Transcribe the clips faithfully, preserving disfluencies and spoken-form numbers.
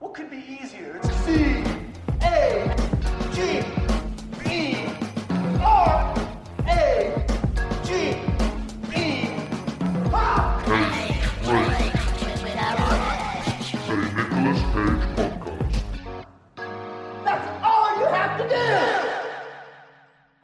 What could be easier? It's C A G E R A G E R.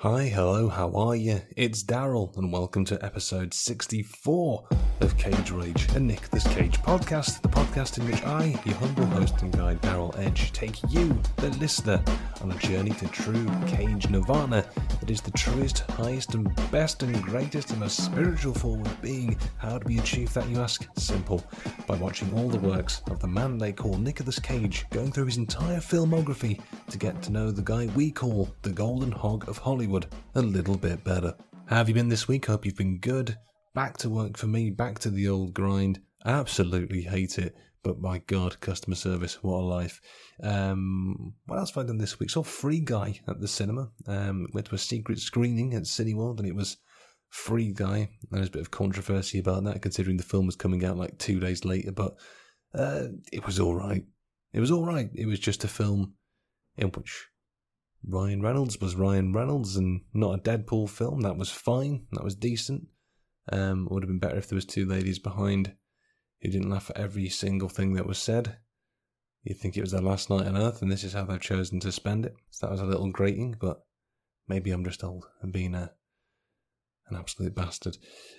Hi, hello, how are you? It's Daryl, and welcome to episode sixty-four of Cage Rage, a Nicolas Cage podcast, the podcast in which I, your humble host and guide, Daryl Edge, take you, the listener, on a journey to true Cage Nirvana that is the truest, highest, and best, and greatest, and most spiritual form of being. How do we achieve that, you ask? Simple. By watching all the works of the man they call Nicolas Cage, going through his entire filmography to get to know the guy we call the Golden Hog of Hollywood a little bit better. How have you been this week? Hope you've been good. Back to work for me, back to the old grind. Absolutely hate it, but my god, customer service, what a life. Um, what else have I done this week? Saw Free Guy at the cinema. Um, went to a secret screening at Cineworld, and it was Free Guy. There's a bit of controversy about that, considering the film was coming out like two days later, but uh, it was alright. It was alright. It was just a film in which Ryan Reynolds was Ryan Reynolds and not a Deadpool film. That was fine. That was decent. Um, it would have been better if there was two ladies behind who didn't laugh at every single thing that was said. You'd think it was their last night on Earth and this is how they've chosen to spend it. So that was a little grating, but maybe I'm just old and being a, an absolute bastard.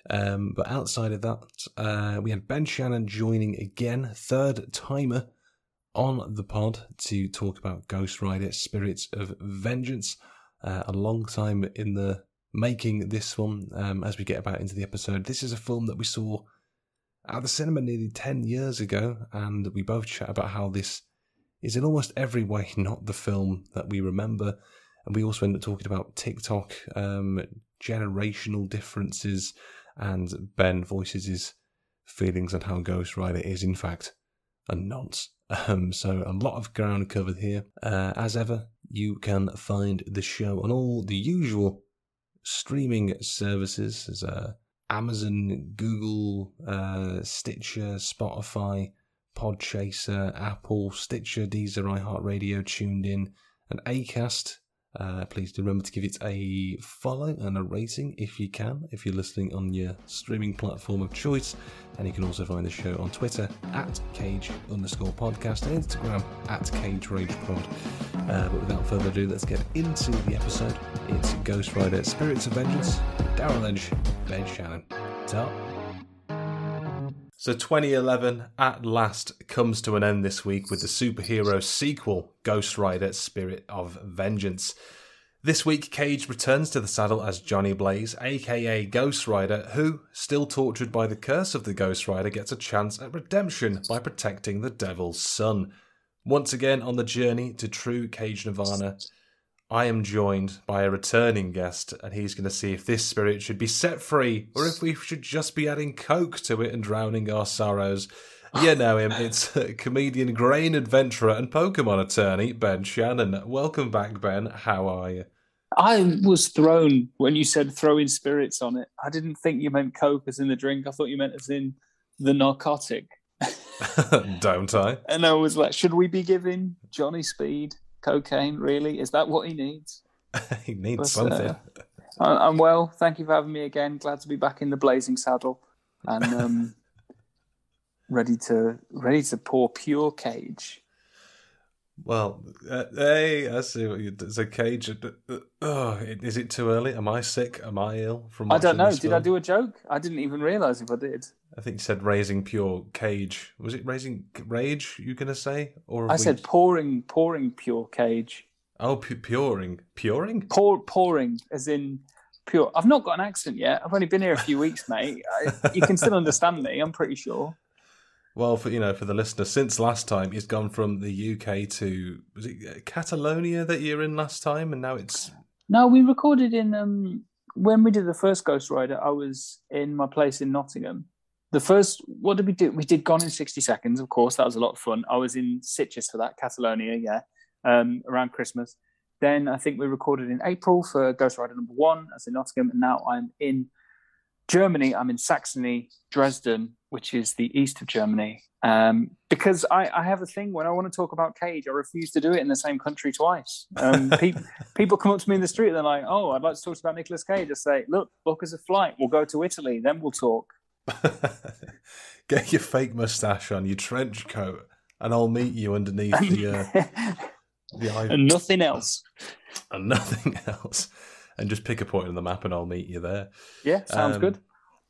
Um, but outside of that, uh, we had Ben Shannon joining again, third timer, on the pod to talk about Ghost Rider: Spirits of Vengeance. Uh, a long time in the making, this one, um, as we get about into the episode. This is a film that we saw at the cinema nearly ten years ago, and we both chat about how this is in almost every way not the film that we remember. And we also end up talking about TikTok, um, generational differences, and Ben voices his feelings on how Ghost Rider is, in fact, a nonce. Um, so a lot of ground covered here. Uh, as ever, you can find the show on all the usual streaming services. There's uh, Amazon, Google, uh, Stitcher, Spotify, Podchaser, Apple, Stitcher, Deezer, iHeartRadio, Tuned In, and Acast. Uh, please do remember to give it a follow and a rating if you can, if you're listening on your streaming platform of choice. And you can also find the show on Twitter at Cage underscore podcast and Instagram at Cage Rage Pod. Uh, but without further ado, let's get into the episode. It's Ghost Rider: Spirits of Vengeance, Daryl Edge, Ben Shannon. Ta. So twenty eleven at last comes to an end this week with the superhero sequel, Ghost Rider: Spirit of Vengeance. This week, Cage returns to the saddle as Johnny Blaze, aka Ghost Rider, who, still tortured by the curse of the Ghost Rider, gets a chance at redemption by protecting the Devil's Son. Once again on the journey to true Cage Nirvana, I am joined by a returning guest, and he's going to see if this spirit should be set free or if we should just be adding coke to it and drowning our sorrows. You know him, it's comedian, grain adventurer and Pokemon attorney, Ben Shannon. Welcome back, Ben. How are you? I was thrown when you said throwing spirits on it. I didn't think you meant coke as in the drink. I thought you meant as in the narcotic. Don't I? And I was like, should we be giving Johnny Speed cocaine, really? Is that what he needs? He needs but, something. Uh, I'm well. Thank you for having me again. Glad to be back in the blazing saddle and um, ready to ready to pour pure Cage. Well, uh, hey, I see what you. It's a Cage. Uh, oh, is it too early? Am I sick? Am I ill? From I don't know. Did film? I do a joke? I didn't even realise if I did. I think you said raising pure Cage. Was it raising rage? You gonna say? Or I we... said pouring, pouring pure Cage. Oh, pu- puring, puring, pour, pouring, as in pure. I've not got an accent yet. I've only been here a few weeks, mate. I, you can still understand me. I'm pretty sure. Well, for you know, for the listener, since last time, it's gone from the U K to, was it Catalonia that you were in last time, and now it's. No, we recorded in um, when we did the first Ghost Rider. I was in my place in Nottingham. The first, what did we do? We did Gone in sixty Seconds, of course. That was a lot of fun. I was in Sitges for that, Catalonia, yeah. um, around Christmas. Then I think we recorded in April for Ghost Rider number one as in Nottingham. And now I'm in Germany. I'm in Saxony, Dresden, which is the east of Germany. Um, because I, I have a thing when I want to talk about Cage, I refuse to do it in the same country twice. Um, pe- people come up to me in the street and they're like, oh, I'd like to talk about Nicolas Cage. I say, look, book us a flight. We'll go to Italy. Then we'll talk. Get your fake mustache on, your trench coat, and I'll meet you underneath the... Uh, the island. And nothing else. And nothing else. And just pick a point on the map and I'll meet you there. Yeah, sounds um, good.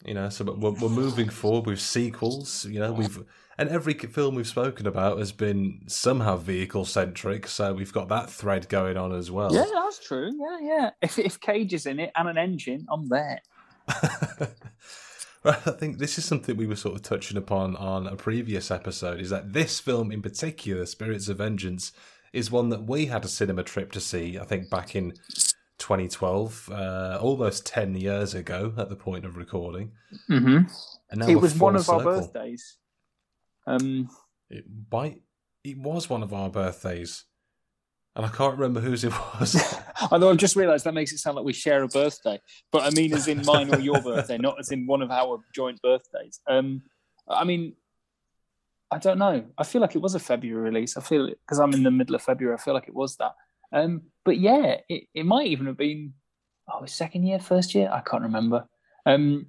You know, so we're, we're moving forward with sequels, you know, we've... And every film we've spoken about has been somehow vehicle-centric, so we've got that thread going on as well. Yeah, that's true. Yeah, yeah. If, if Cage is in it and an engine, I'm there. Right, I think this is something we were sort of touching upon on a previous episode, is that this film in particular, Spirits of Vengeance, is one that we had a cinema trip to see, I think, back in twenty twelve, uh, almost ten years ago at the point of recording. Mm-hmm. And now it was one of circle. our birthdays. Um, it, by, it was one of our birthdays, and I can't remember whose it was. Although I've just realised that makes it sound like we share a birthday, but I mean as in mine or your birthday, not as in one of our joint birthdays. Um, I mean, I don't know. I feel like it was a February release. I feel because I'm in the middle of February. I feel like it was that. Um, but yeah, it, it might even have been oh, second year, first year. I can't remember. Um,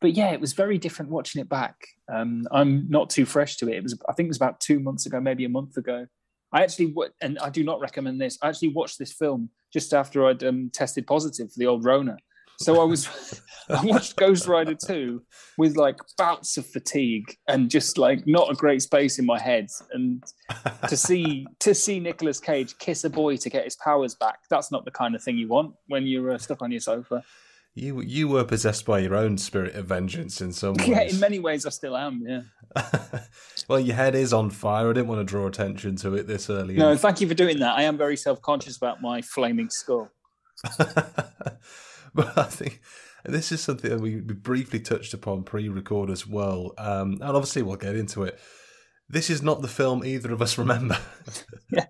But yeah, it was very different watching it back. Um, I'm not too fresh to it. It was, I think, it was about two months ago, maybe a month ago. I actually, and I do not recommend this. I actually watched this film just after I'd um, tested positive for the old Rona. So I was, I watched Ghost Rider two with like bouts of fatigue and just like not a great space in my head. And to see to see Nicolas Cage kiss a boy to get his powers back, that's not the kind of thing you want when you're uh, stuck on your sofa. You you were possessed by your own spirit of vengeance in some ways. Yeah, in many ways I still am, yeah. Well, your head is on fire. I didn't want to draw attention to it this early. No, on. Thank you for doing that. I am very self-conscious about my flaming skull. But I think this is something that we briefly touched upon pre-record as well. Um, and obviously we'll get into it. This is not the film either of us remember. Yeah.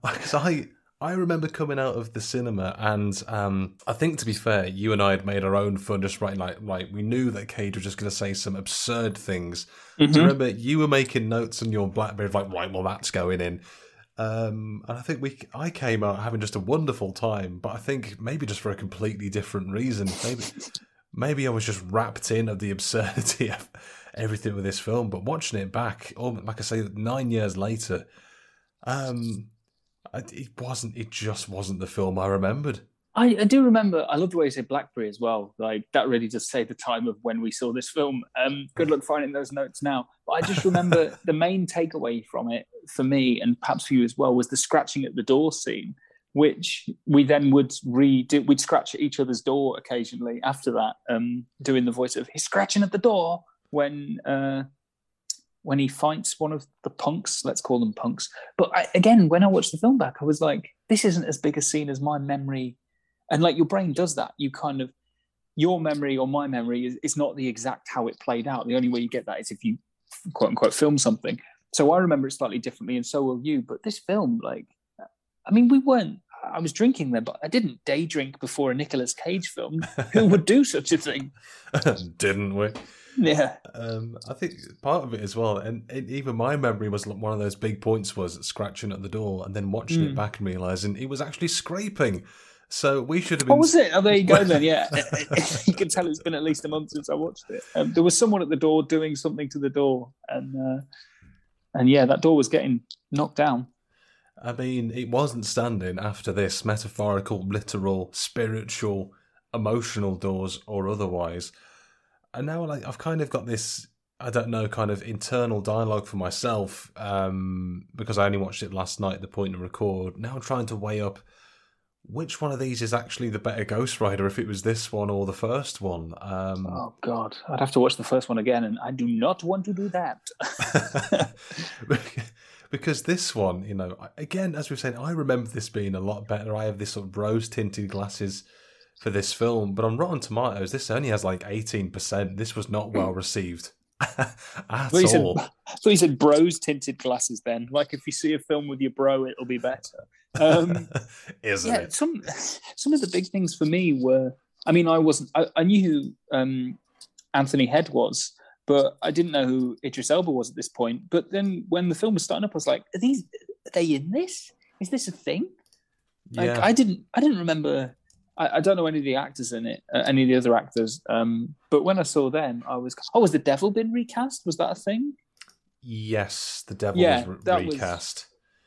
Because I... I remember coming out of the cinema and um, I think, to be fair, you and I had made our own fun just writing like, like we knew that Cage was just going to say some absurd things. Mm-hmm. I remember you were making notes on your Blackberry like, right, well, that's going in. Um, and I think we, I came out having just a wonderful time, but I think maybe just for a completely different reason. Maybe, maybe I was just wrapped in of the absurdity of everything with this film, but watching it back, oh, like I say, nine years later, um... It wasn't. It just wasn't the film I remembered. I, I do remember. I love the way you said Blackberry as well. Like that really does say the time of when we saw this film. Um, good luck finding those notes now. But I just remember the main takeaway from it for me, and perhaps for you as well, was the scratching at the door scene, which we then would redo. We'd scratch at each other's door occasionally after that, um, doing the voice of "He's scratching at the door" when. Uh, when he fights one of the punks, let's call them punks. But I, again, when I watched the film back, I was like, this isn't as big a scene as my memory. And like your brain does that. You kind of, your memory or my memory is, is not the exact how it played out. The only way you get that is if you quote unquote film something. So I remember it slightly differently and so will you. But this film, like, I mean, we weren't, I was drinking there, but I didn't day drink before a Nicolas Cage film. Who would do such a thing? Didn't we? Yeah. Um, I think part of it as well, and it, even my memory was one of those big points was scratching at the door and then watching mm. it back and realising it was actually scraping. So we should have been... What was it? Oh, there you go then, yeah. You can tell it's been at least a month since I watched it. Um, there was someone at the door doing something to the door and uh, and yeah, that door was getting knocked down. I mean, it wasn't standing after this metaphorical, literal, spiritual, emotional doors or otherwise. And now like, I've kind of got this, I don't know, kind of internal dialogue for myself um, because I only watched it last night at the point of record. Now I'm trying to weigh up which one of these is actually the better Ghost Rider, if it was this one or the first one. Um, oh, God. I'd have to watch the first one again, and I do not want to do that. Because this one, you know, again, as we've said, I remember this being a lot better. I have this sort of rose-tinted glasses for this film, but on Rotten Tomatoes, this only has like eighteen percent. This was not well received So he said, so he said, "Bros tinted glasses." Then, like, if you see a film with your bro, it'll be better, um, isn't yeah, it? Some some of the big things for me were, I mean, I wasn't, I, I knew who um, Anthony Head was, but I didn't know who Idris Elba was at this point. But then, when the film was starting up, I was like, "Are these? Are they in this? Is this a thing?" Like, yeah. I didn't, I didn't remember. I don't know any of the actors in it, uh, any of the other actors. Um, but when I saw them, I was, oh, has the devil been recast? Was that a thing? Yes, the devil yeah, was re- recast.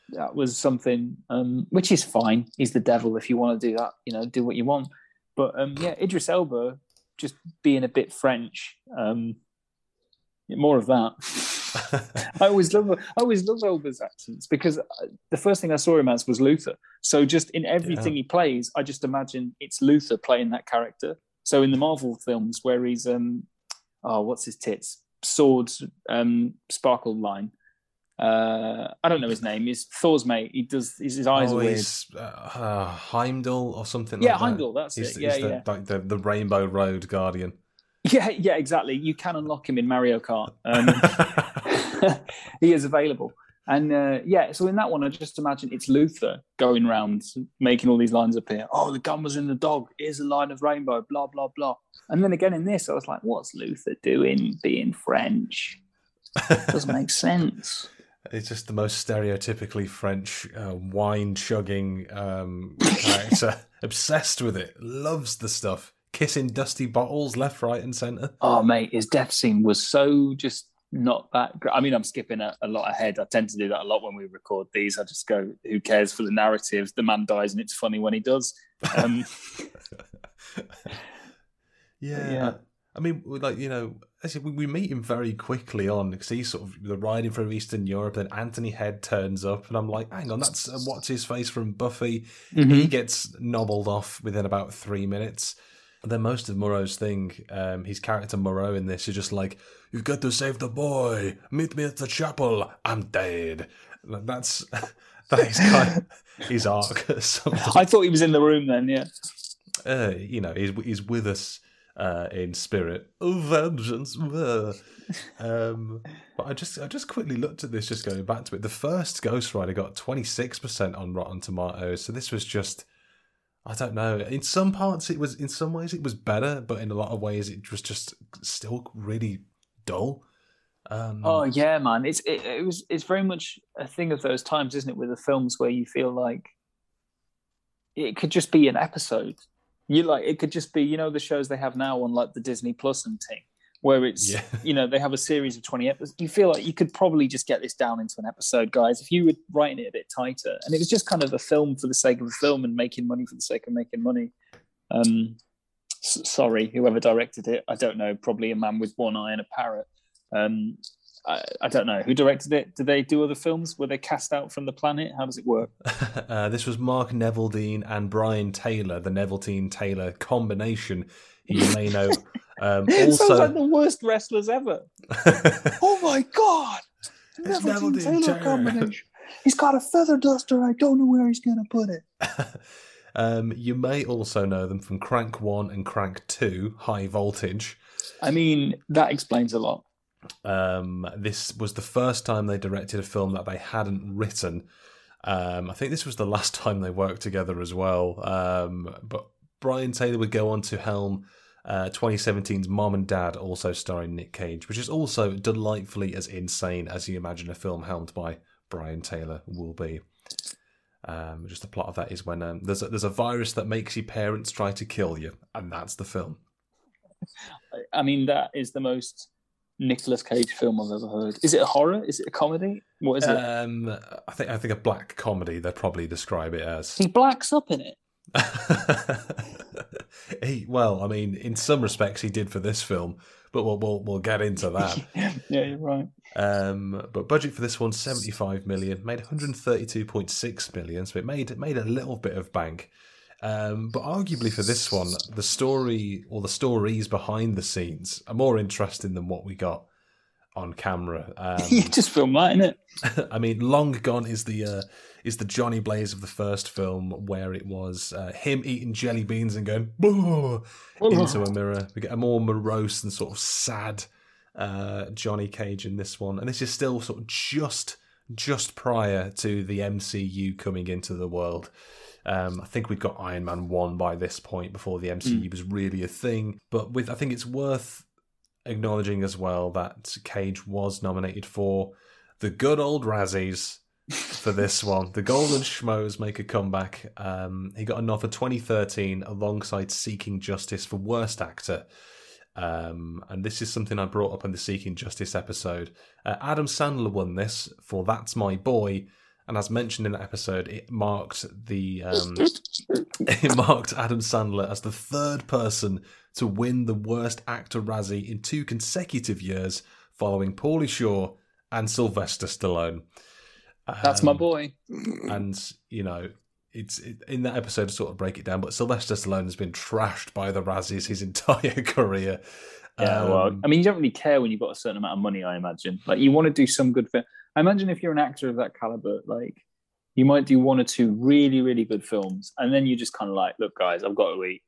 Was, that was something, um, which is fine. He's the devil if you want to do that, you know, do what you want. But um, yeah, Idris Elba just being a bit French, um, more of that. I always love I always love Elba's accents, because the first thing I saw him as was Luther. So just in everything yeah. he plays, I just imagine it's Luther playing that character. So in the Marvel films where he's um oh what's his tits swords um sparkle line, uh I don't know his name. He's Thor's mate. He does his, his eyes oh, are weird. Uh, Heimdall or something. Yeah, like Heimdall. That. That's he's, it. Yeah, he's yeah. The, like the the Rainbow Road Guardian. Yeah, yeah, exactly. You can unlock him in Mario Kart. Um, he is available. And uh, yeah, so in that one, I just imagine it's Luther going around making all these lines appear. Oh, the gun was in the dog. Here's a line of rainbow, blah, blah, blah. And then again in this, I was like, what's Luther doing being French? It doesn't make sense. It's just the most stereotypically French uh, wine-chugging um, character. Obsessed with it. Loves the stuff. Kissing dusty bottles left, right, and centre. Oh, mate, his death scene was so just not that great. I mean, I'm skipping a, a lot ahead. I tend to do that a lot when we record these. I just go, who cares for the narrative? The man dies, and it's funny when he does. Um, yeah. yeah. I mean, like, you know, we meet him very quickly on, because he's sort of the riding through Eastern Europe, then Anthony Head turns up, and I'm like, hang on, that's uh, what's his face from Buffy. Mm-hmm. He gets nobbled off within about three minutes. And then most of Moreau's thing, um, his character Moreau in this, is just like, you've got to save the boy. Meet me at the chapel. I'm dead. That's that is kind of his arc. I thought he was in the room then. Yeah. Uh, you know, he's he's with us uh, in spirit. Oh, vengeance. um, but I just I just quickly looked at this, just going back to it. The first Ghost Rider got twenty-six percent on Rotten Tomatoes, so this was just. I don't know. In some parts, it was. In some ways, it was better, but in a lot of ways, it was just still really dull. Um, oh yeah, man! It's it, it was. It's very much a thing of those times, isn't it? With the films where you feel like it could just be an episode. You like it could just be, you know, the shows they have now on like the Disney Plus and thing, where it's yeah. you know, they have a series of twenty episodes. You feel like you could probably just get this down into an episode, guys, if you were writing it a bit tighter. And it was just kind of a film for the sake of a film and making money for the sake of making money. Um, s- sorry, whoever directed it, I don't know. Probably a man with one eye and a parrot. Um, I, I don't know who directed it. Did they do other films? Were they cast out from the planet? How does it work? uh, this was Mark Neveldine and Brian Taylor, the Neveldine Taylor combination. You may know. Um, also, sounds like the worst wrestlers ever. Oh my god! Neville Taylor combination. He's got a feather duster. I don't know where he's going to put it. um, you may also know them from Crank One and Crank Two, High Voltage. I mean, that explains a lot. Um, this was the first time they directed a film that they hadn't written. Um, I think this was the last time they worked together as well. Um, but Brian Taylor would go on to helm. Uh, twenty seventeen's Mom and Dad, also starring Nick Cage, which is also delightfully as insane as you imagine a film helmed by Brian Taylor will be. Um, just the plot of that is when um, there's a, there's a virus that makes your parents try to kill you, and that's the film. I mean, that is the most Nicolas Cage film I've ever heard. Is it a horror? Is it a comedy? What is it? Um, I think I think a black comedy. They'd probably describe it as. He blacks up in it. he, well, I mean, in some respects, he did for this film, but we'll we'll, we'll get into that. Yeah, you're right. Um, but budget for this one, seventy-five million, made one hundred thirty-two point six million, so it made it made a little bit of bank. Um, but arguably for this one, the story or the stories behind the scenes are more interesting than what we got on camera. Um, you just film that, innit? I mean, long gone is the. Uh, is the Johnny Blaze of the first film, where it was uh, him eating jelly beans and going boo into a mirror. We get a more morose and sort of sad uh, Johnny Cage in this one. And this is still sort of just just prior to the M C U coming into the world. Um, I think we'd got Iron Man one by this point before the M C U mm. was really a thing. But with I think it's worth acknowledging as well that Cage was nominated for the good old Razzies for this one. The Golden Schmoes make a comeback. Um, he got a nod for twenty thirteen alongside Seeking Justice for Worst Actor. Um, and this is something I brought up in the Seeking Justice episode. Uh, Adam Sandler won this for That's My Boy. And as mentioned in that episode, it marked the um, it marked Adam Sandler as the third person to win the Worst Actor Razzie in two consecutive years, following Pauly Shore and Sylvester Stallone. Um, That's My Boy. And, you know, it's it, in that episode to sort of break it down, but Sylvester Stallone has been trashed by the Razzies his entire career. Yeah, um, well, I mean, you don't really care when you've got a certain amount of money, I imagine. Like, you want to do some good film. I imagine if you're an actor of that caliber, like, you might do one or two really, really good films, and then you're just kind of like, look, guys, I've got to eat.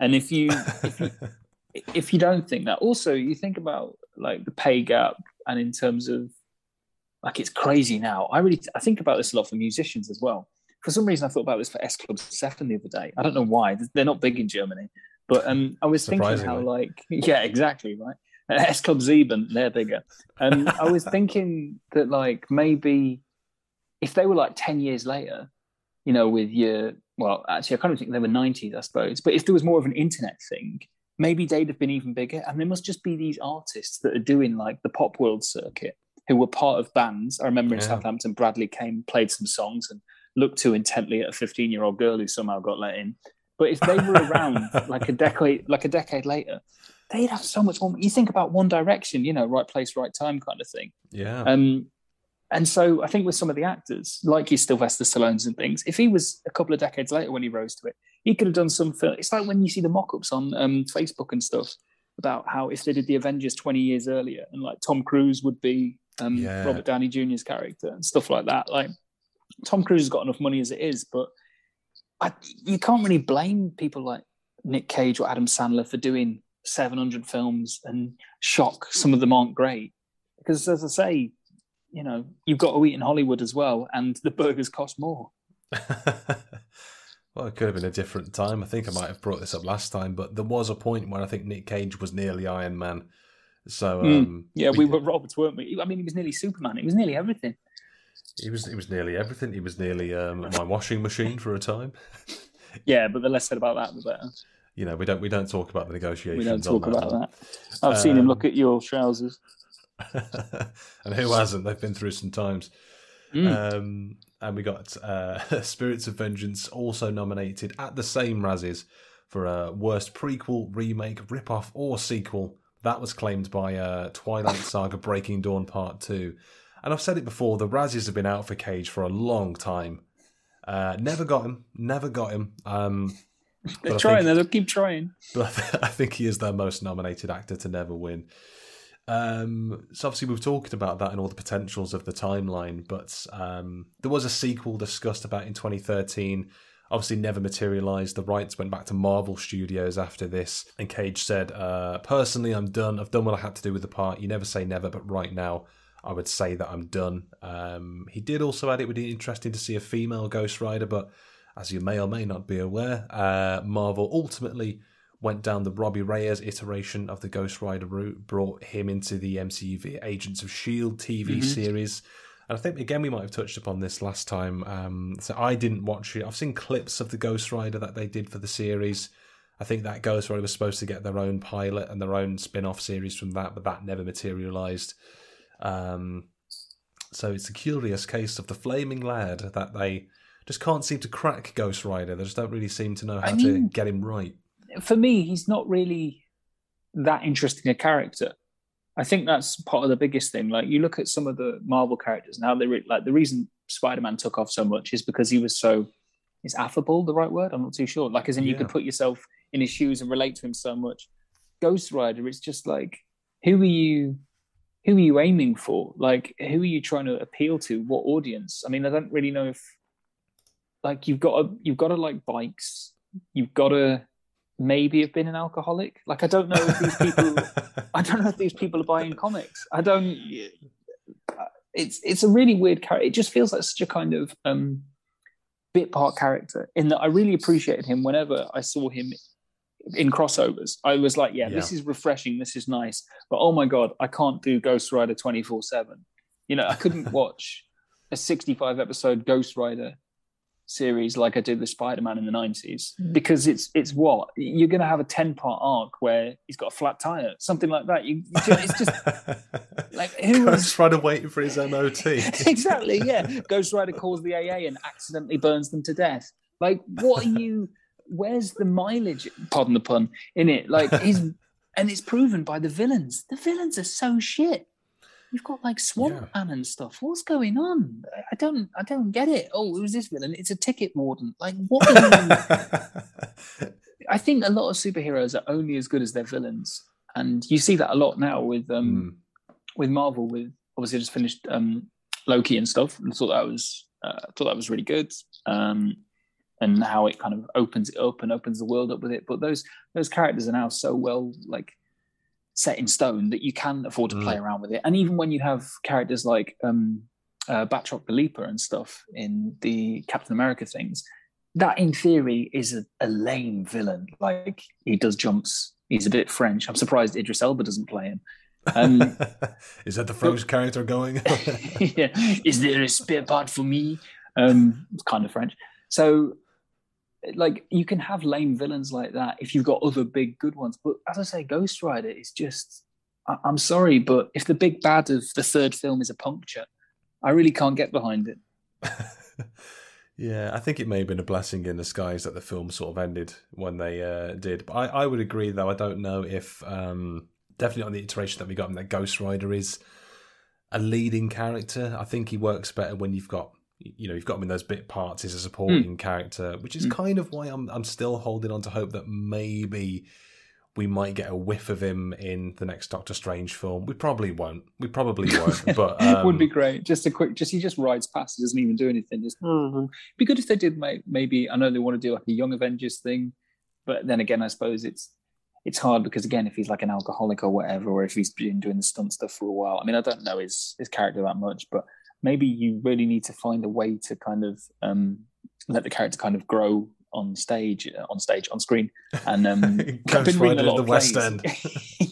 And if you, if you, if you don't think that, also, you think about, like, the pay gap, and in terms of, like, it's crazy now. I really, I think about this a lot for musicians as well. For some reason, I thought about this for S Club Seven the other day. I don't know why. They're not big in Germany. But um, I was thinking how, like, yeah, exactly, right? S Club Sieben, they're bigger. And I was thinking that, like, maybe if they were, like, ten years later, you know, with your, well, actually, I kind of think they were nineties, I suppose. But if there was more of an internet thing, maybe they'd have been even bigger. And there must just be these artists that are doing, like, the pop world circuit who were part of bands. I remember in yeah. Southampton, Bradley came, played some songs and looked too intently at a fifteen-year-old girl who somehow got let in. But if they were around like a decade, like a decade later, they'd have so much more. You think about One Direction, you know, right place, right time kind of thing. Yeah. Um, and so I think with some of the actors, like your Sylvester Stallones and things, if he was a couple of decades later when he rose to it, he could have done some film. It's like when you see the mock-ups on um, Facebook and stuff about how if they did the Avengers twenty years earlier, and like Tom Cruise would be um, yeah. Robert Downey Junior's character and stuff like that. Like Tom Cruise has got enough money as it is, but I, you can't really blame people like Nick Cage or Adam Sandler for doing seven hundred films and shock. Some of them aren't great because, as I say, you know, you've got to eat in Hollywood as well, and the burgers cost more. Well, it could have been a different time. I think I might have brought this up last time, but there was a point when I think Nick Cage was nearly Iron Man. So um, mm, yeah, we, we were robbed, weren't we? I mean, he was nearly Superman. He was nearly everything. He was he was nearly everything. He was nearly um, my washing machine for a time. Yeah, but the less said about that, the better. You know, we don't we don't talk about the negotiations. We don't talk on that, about one. that. I've um, seen him look at your trousers. And who hasn't? They've been through some times. Mm. Um, and we got uh, Spirits of Vengeance also nominated at the same Razzies for a uh, worst prequel, remake, ripoff, or sequel. That was claimed by uh, Twilight Saga: Breaking Dawn Part Two. And I've said it before, the Razzies have been out for Cage for a long time. Uh, never got him. Never got him. Um, They're trying. Think, they'll keep trying. But I, th- I think he is their most nominated actor to never win. Um, so obviously we've talked about that and all the potentials of the timeline. But um, there was a sequel discussed about in twenty thirteen. Obviously never materialised. The rights went back to Marvel Studios after this. And Cage said, uh, personally, I'm done. I've done what I had to do with the part. You never say never, but right now, I would say that I'm done. Um, he did also add it would be interesting to see a female Ghost Rider, but as you may or may not be aware, uh, Marvel ultimately went down the Robbie Reyes iteration of the Ghost Rider route, brought him into the M C U via Agents of S H I E L D T V mm-hmm. series. And I think, again, we might have touched upon this last time. Um, so I didn't watch it. I've seen clips of the Ghost Rider that they did for the series. I think that Ghost Rider was supposed to get their own pilot and their own spin-off series from that, but that never materialised. Um, so it's a curious case of the flaming lad that they just can't seem to crack Ghost Rider. They just don't really seem to know how I mean, to get him right. For me, he's not really that interesting a character. I think that's part of the biggest thing. Like, you look at some of the Marvel characters and how they re- like the reason Spider-Man took off so much is because he was so is affable the right word? I'm not too sure. Like, as in yeah. you could put yourself in his shoes and relate to him so much. Ghost Rider, it's just like, who are you? Who are you aiming for? Like, who are you trying to appeal to? What audience? I mean, I don't really know if, like, you've got to, you've got to like bikes. You've got to maybe have been an alcoholic. Like, I don't know if these people, I don't know if these people are buying comics. I don't, it's it's a really weird character. It just feels like such a kind of um, bit part character, in that I really appreciated him whenever I saw him in crossovers. I was like, yeah, yeah, this is refreshing, this is nice, but oh my God, I can't do Ghost Rider twenty-four seven. You know, I couldn't watch a sixty-five episode Ghost Rider series like I did with Spider-Man in the nineties, because it's it's what you're going to have a ten part arc where he's got a flat tire, something like that. You, you just, it's just like, who Ghost Rider waiting for his M O T? Exactly, yeah. Ghost Rider calls the A A and accidentally burns them to death. Like, what are you? Where's the mileage? Pardon the pun. In it, like, he's and it's proven by the villains. The villains are so shit. You've got like Swamp Man yeah. and stuff. What's going on? I don't, I don't get it. Oh, who's this villain? It's a ticket warden. Like, what? Are you... I think a lot of superheroes are only as good as their villains, and you see that a lot now with um, mm. with Marvel. With obviously I just finished um, Loki and stuff, and thought that was uh, thought that was really good, um, and how it kind of opens it up and opens the world up with it. But those those characters are now so well like. set in stone that you can afford to play mm. around with it. And even when you have characters like um, uh, Batroc the Leaper and stuff in the Captain America things, that in theory is a, a lame villain. Like, he does jumps. He's a bit French. I'm surprised Idris Elba doesn't play him. Um, is that the French but, character going? Yeah. Is there a spare part for me? Um, it's kind of French. So, like, you can have lame villains like that if you've got other big good ones. But as I say, Ghost Rider is just, I- I'm sorry, but if the big bad of the third film is a puncture, I really can't get behind it. Yeah, I think it may have been a blessing in disguise that the film sort of ended when they uh, did. But I-, I would agree, though, I don't know if, um, definitely on the iteration that we got, that Ghost Rider is a leading character. I think he works better when you've got You know, you've got him in those bit parts as a supporting mm. character, which is mm. kind of why I'm I'm still holding on to hope that maybe we might get a whiff of him in the next Doctor Strange film. We probably won't. We probably won't. But um, it would be great. Just a quick, just he just rides past. He doesn't even do anything. Just mm-hmm. be good if they did. Maybe I know they want to do like a Young Avengers thing, but then again, I suppose it's it's hard because again, if he's like an alcoholic or whatever, or if he's been doing the stunt stuff for a while. I mean, I don't know his his character that much, but. Maybe you really need to find a way to kind of um, let the character kind of grow on stage, on stage, on screen. And um, I've been reading a lot of plays. West End.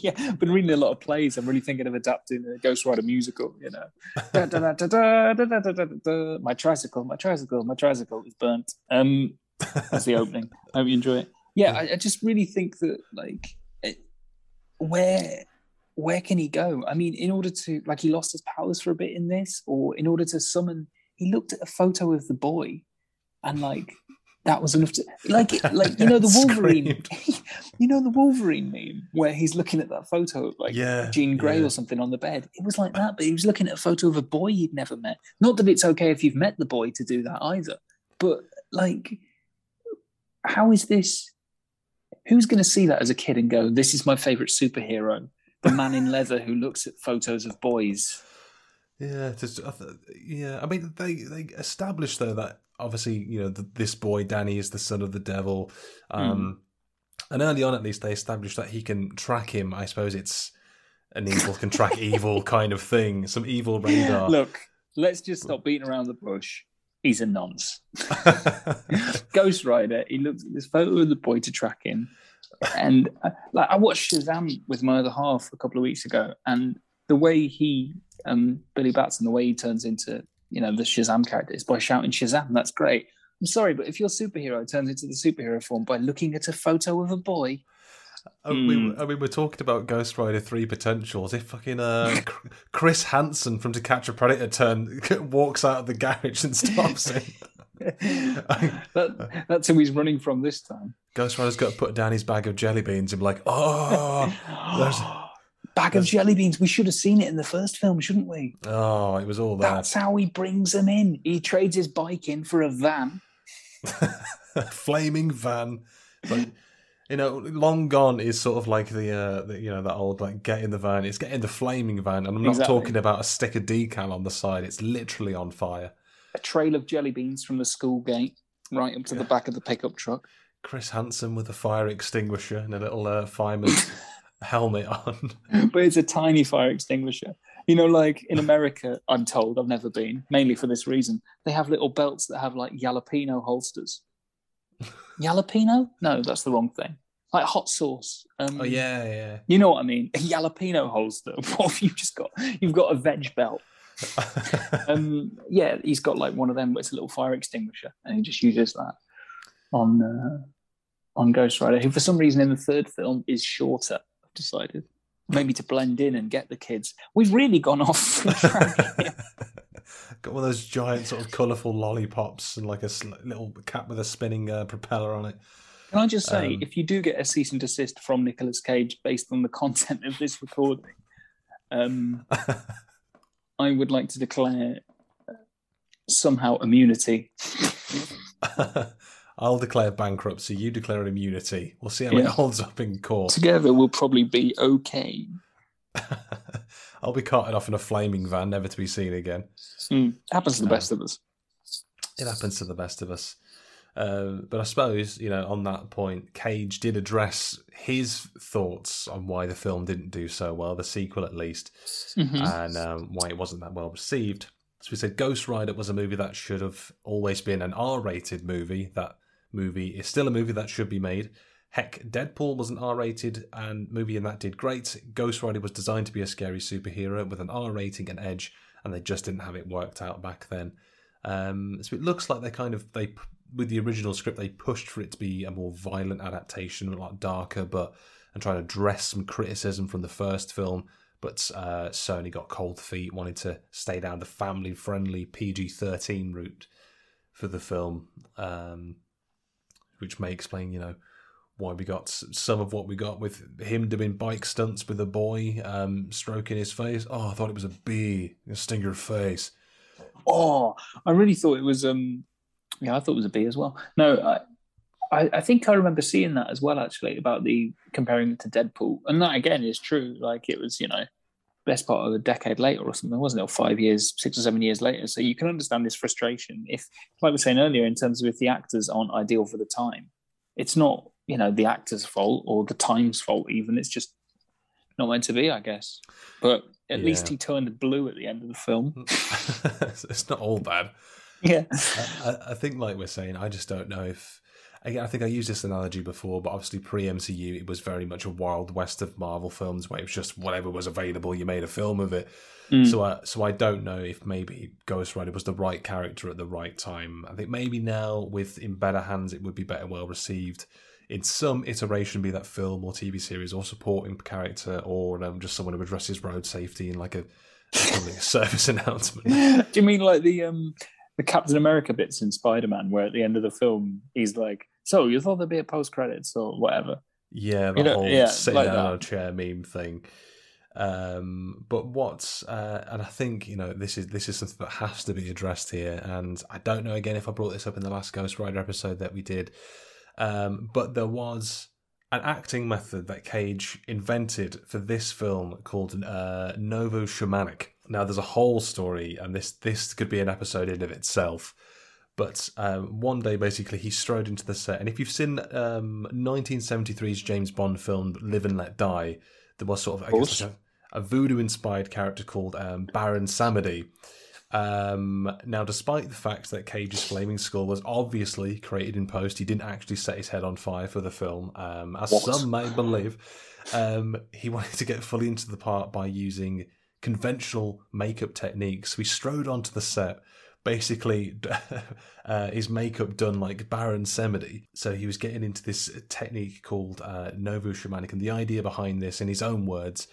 Yeah, I've been reading a lot of plays. I'm really thinking of adapting a Ghost Rider musical, you know. da, da, da, da, da, da, da, da. My tricycle, my tricycle, my tricycle is burnt. Um, that's the opening. I hope you enjoy it. Yeah, I, I just really think that, like, it, where... where can he go? I mean, in order to, like, he lost his powers for a bit in this, or in order to summon, he looked at a photo of the boy, and like that was enough to, like, like you know the Wolverine, you know the Wolverine meme where he's looking at that photo of like yeah, Jean Grey yeah. or something on the bed. It was like that, but he was looking at a photo of a boy he'd never met. Not that it's okay if you've met the boy to do that either, but like, how is this? Who's going to see that as a kid and go, "This is my favorite superhero"? The man in leather who looks at photos of boys. Yeah, just, yeah. I mean, they they established though that obviously you know the, this boy Danny is the son of the devil, um, mm. and early on at least they established that he can track him. I suppose it's an evil can track evil kind of thing. Some evil radar. Look, let's just stop beating around the bush. He's a nonce. Ghost Rider. He looks at this photo of the boy to track him. And uh, like I watched Shazam with my other half a couple of weeks ago, and the way he, um, Billy Batson, the way he turns into you know the Shazam character is by shouting Shazam. That's great. I'm sorry, but if your superhero turns into the superhero form by looking at a photo of a boy, I mean, mm. we, we we're talking about Ghost Rider three potentials. If fucking uh, Chris Hansen from To Catch a Predator turn walks out of the garage and stops him. that, that's who he's running from this time. Ghost Rider's got to put down his bag of jelly beans and be like, oh, there's, bag there's... of jelly beans. We should have seen it in the first film, shouldn't we? Oh, it was all that. That's how he brings them in. He trades his bike in for a van, a flaming van. But you know, long gone is sort of like the, uh, the you know that old like get in the van. It's get in the flaming van, and I'm not exactly. talking about a sticker decal on the side. It's literally on fire. A trail of jelly beans from the school gate right up to yeah. the back of the pickup truck. Chris Hansen with a fire extinguisher and a little uh, fireman's helmet on. But it's a tiny fire extinguisher. You know, like in America, I'm told, I've never been, mainly for this reason, they have little belts that have like jalapeno holsters. Jalapeno? No, that's the wrong thing. Like hot sauce. Um, oh, yeah, yeah. You know what I mean? A jalapeno holster. What have you just got? You've got a veg belt. um, yeah, he's got like one of them, but it's a little fire extinguisher, and he just uses that on uh, on Ghost Rider, who for some reason in the third film is shorter, I've decided. Maybe to blend in and get the kids. We've really gone off the track here. Got one of those giant sort of colourful lollipops and like a sl- little cap with a spinning uh, propeller on it. Can I just say, um, if you do get a cease and desist from Nicolas Cage based on the content of this recording, um, I would like to declare somehow immunity. I'll declare bankruptcy. You declare immunity. We'll see how yeah. it holds up in court. Together we'll probably be okay. I'll be carted off in a flaming van, never to be seen again. Mm, happens to the um, best of us. It happens to the best of us. Uh, but I suppose, you know, on that point, Cage did address his thoughts on why the film didn't do so well, the sequel at least, mm-hmm. and um, why it wasn't that well received. So we said Ghost Rider was a movie that should have always been an R-rated movie. That movie is still a movie that should be made. Heck, Deadpool was an R-rated and movie, and that did great. Ghost Rider was designed to be a scary superhero with an R rating and edge, and they just didn't have it worked out back then. Um, so it looks like they kind of they with the original script they pushed for it to be a more violent adaptation, a lot darker, but and trying to address some criticism from the first film. But uh, Sony got cold feet, wanted to stay down the family-friendly P G thirteen route for the film, um, which may explain, you know, why we got some of what we got with him doing bike stunts with a boy, um, stroking his face. Oh, I thought it was a bee, a stinger face. Oh, I really thought it was. Um, yeah, I thought it was a bee as well. No, I, I, I think I remember seeing that as well, actually, about the comparing it to Deadpool, and that again is true. Like it was, you know, best part of a decade later or something, wasn't it? Or five years, six or seven years later. So you can understand this frustration. If, like we were saying earlier, in terms of if the actors aren't ideal for the time, it's not, you know, the actor's fault or the time's fault even. It's just not meant to be, I guess. But at yeah. least he turned blue at the end of the film. It's not all bad. Yeah. I, I think, like we're saying, I just don't know if... Again, I think I used this analogy before, but obviously pre-M C U, it was very much a wild west of Marvel films where it was just whatever was available, you made a film of it. Mm. So, I, so I don't know if maybe Ghost Rider was the right character at the right time. I think maybe now, with in better hands, it would be better well received. In some iteration, be that film or T V series or supporting character or um, just someone who addresses road safety in like a, a public service announcement. Do you mean like the um, the Captain America bits in Spider-Man where at the end of the film he's like, so you thought there'd be a post-credits or whatever? Yeah, the you know, whole yeah, sitting like down on a chair meme thing. Um, but what's... Uh, and I think, you know, this is this is something that has to be addressed here. And I don't know, again, if I brought this up in the last Ghost Rider episode that we did, Um, but there was an acting method that Cage invented for this film called uh, Novo Shamanic. Now, there's a whole story, and this this could be an episode in of itself. But um, one day, basically, he strode into the set. And if you've seen um, nineteen seventy-three's James Bond film Live and Let Die, there was sort of, I guess, like a, a voodoo-inspired character called um, Baron Samedi. Um, now, despite the fact that Cage's flaming skull was obviously created in post, he didn't actually set his head on fire for the film, um, as what? some may believe. Um, he wanted to get fully into the part by using conventional makeup techniques. We strode onto the set, basically uh, his makeup done like Baron Samedi. So he was getting into this technique called uh, Novo Shamanic, and the idea behind this, in his own words,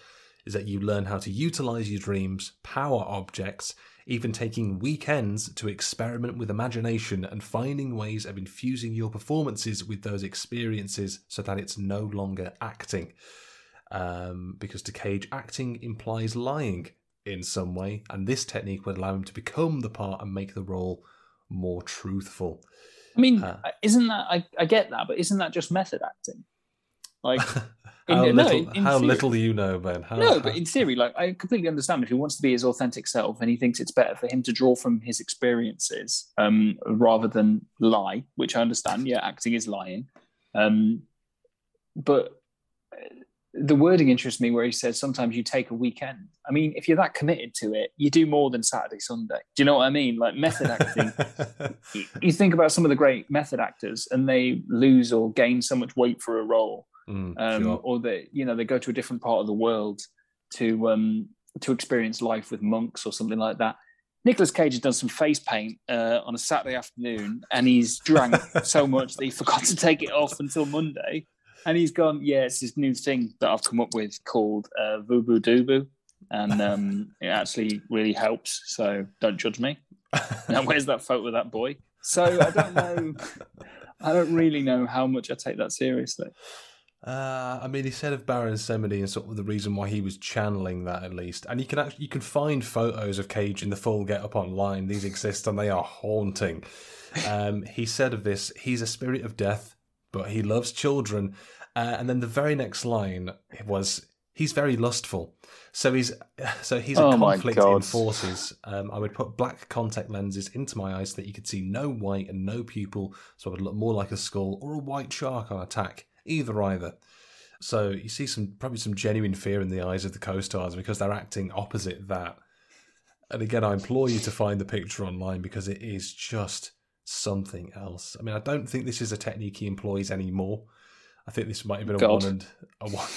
is that you learn how to utilize your dreams, power objects, even taking weekends to experiment with imagination and finding ways of infusing your performances with those experiences so that it's no longer acting. Um, because to Cage, acting implies lying in some way, and this technique would allow him to become the part and make the role more truthful. I mean, uh, isn't that, I, I get that, but isn't that just method acting? Like... How, in, little, no, in how little you know, Ben. How, no, but in theory, like I completely understand if he wants to be his authentic self and he thinks it's better for him to draw from his experiences um, rather than lie, which I understand, yeah, acting is lying. Um, but the wording interests me where he says sometimes you take a weekend. I mean, if you're that committed to it, you do more than Saturday, Sunday. Do you know what I mean? Like method acting. You think about some of the great method actors and they lose or gain so much weight for a role. Mm, um, sure. Or they, you know, they go to a different part of the world to um, to experience life with monks or something like that. Nicolas Cage has done some face paint uh, on a Saturday afternoon and he's drank so much that he forgot to take it off until Monday. And he's gone, yeah, it's this new thing that I've come up with called uh, Vubu Dubu. And um, it actually really helps. So don't judge me. Now, where's that photo of that boy? So I don't know. I don't really know how much I take that seriously. Uh, I mean, he said of Baron Samedi and sort of the reason why he was channeling that, at least. And you can actually you can find photos of Cage in the full get-up online. These exist and they are haunting. Um, he said of this, he's a spirit of death, but he loves children. Uh, and then the very next line was, he's very lustful. So he's so he's oh a conflict in forces. Um, I would put black contact lenses into my eyes so that you could see no white and no pupil, so I would look more like a skull or a white shark on attack. Either, either. So you see some probably some genuine fear in the eyes of the co-stars because they're acting opposite that. And again, I implore you to find the picture online because it is just something else. I mean, I don't think this is a technique he employs anymore. I think this might have been a one and a one,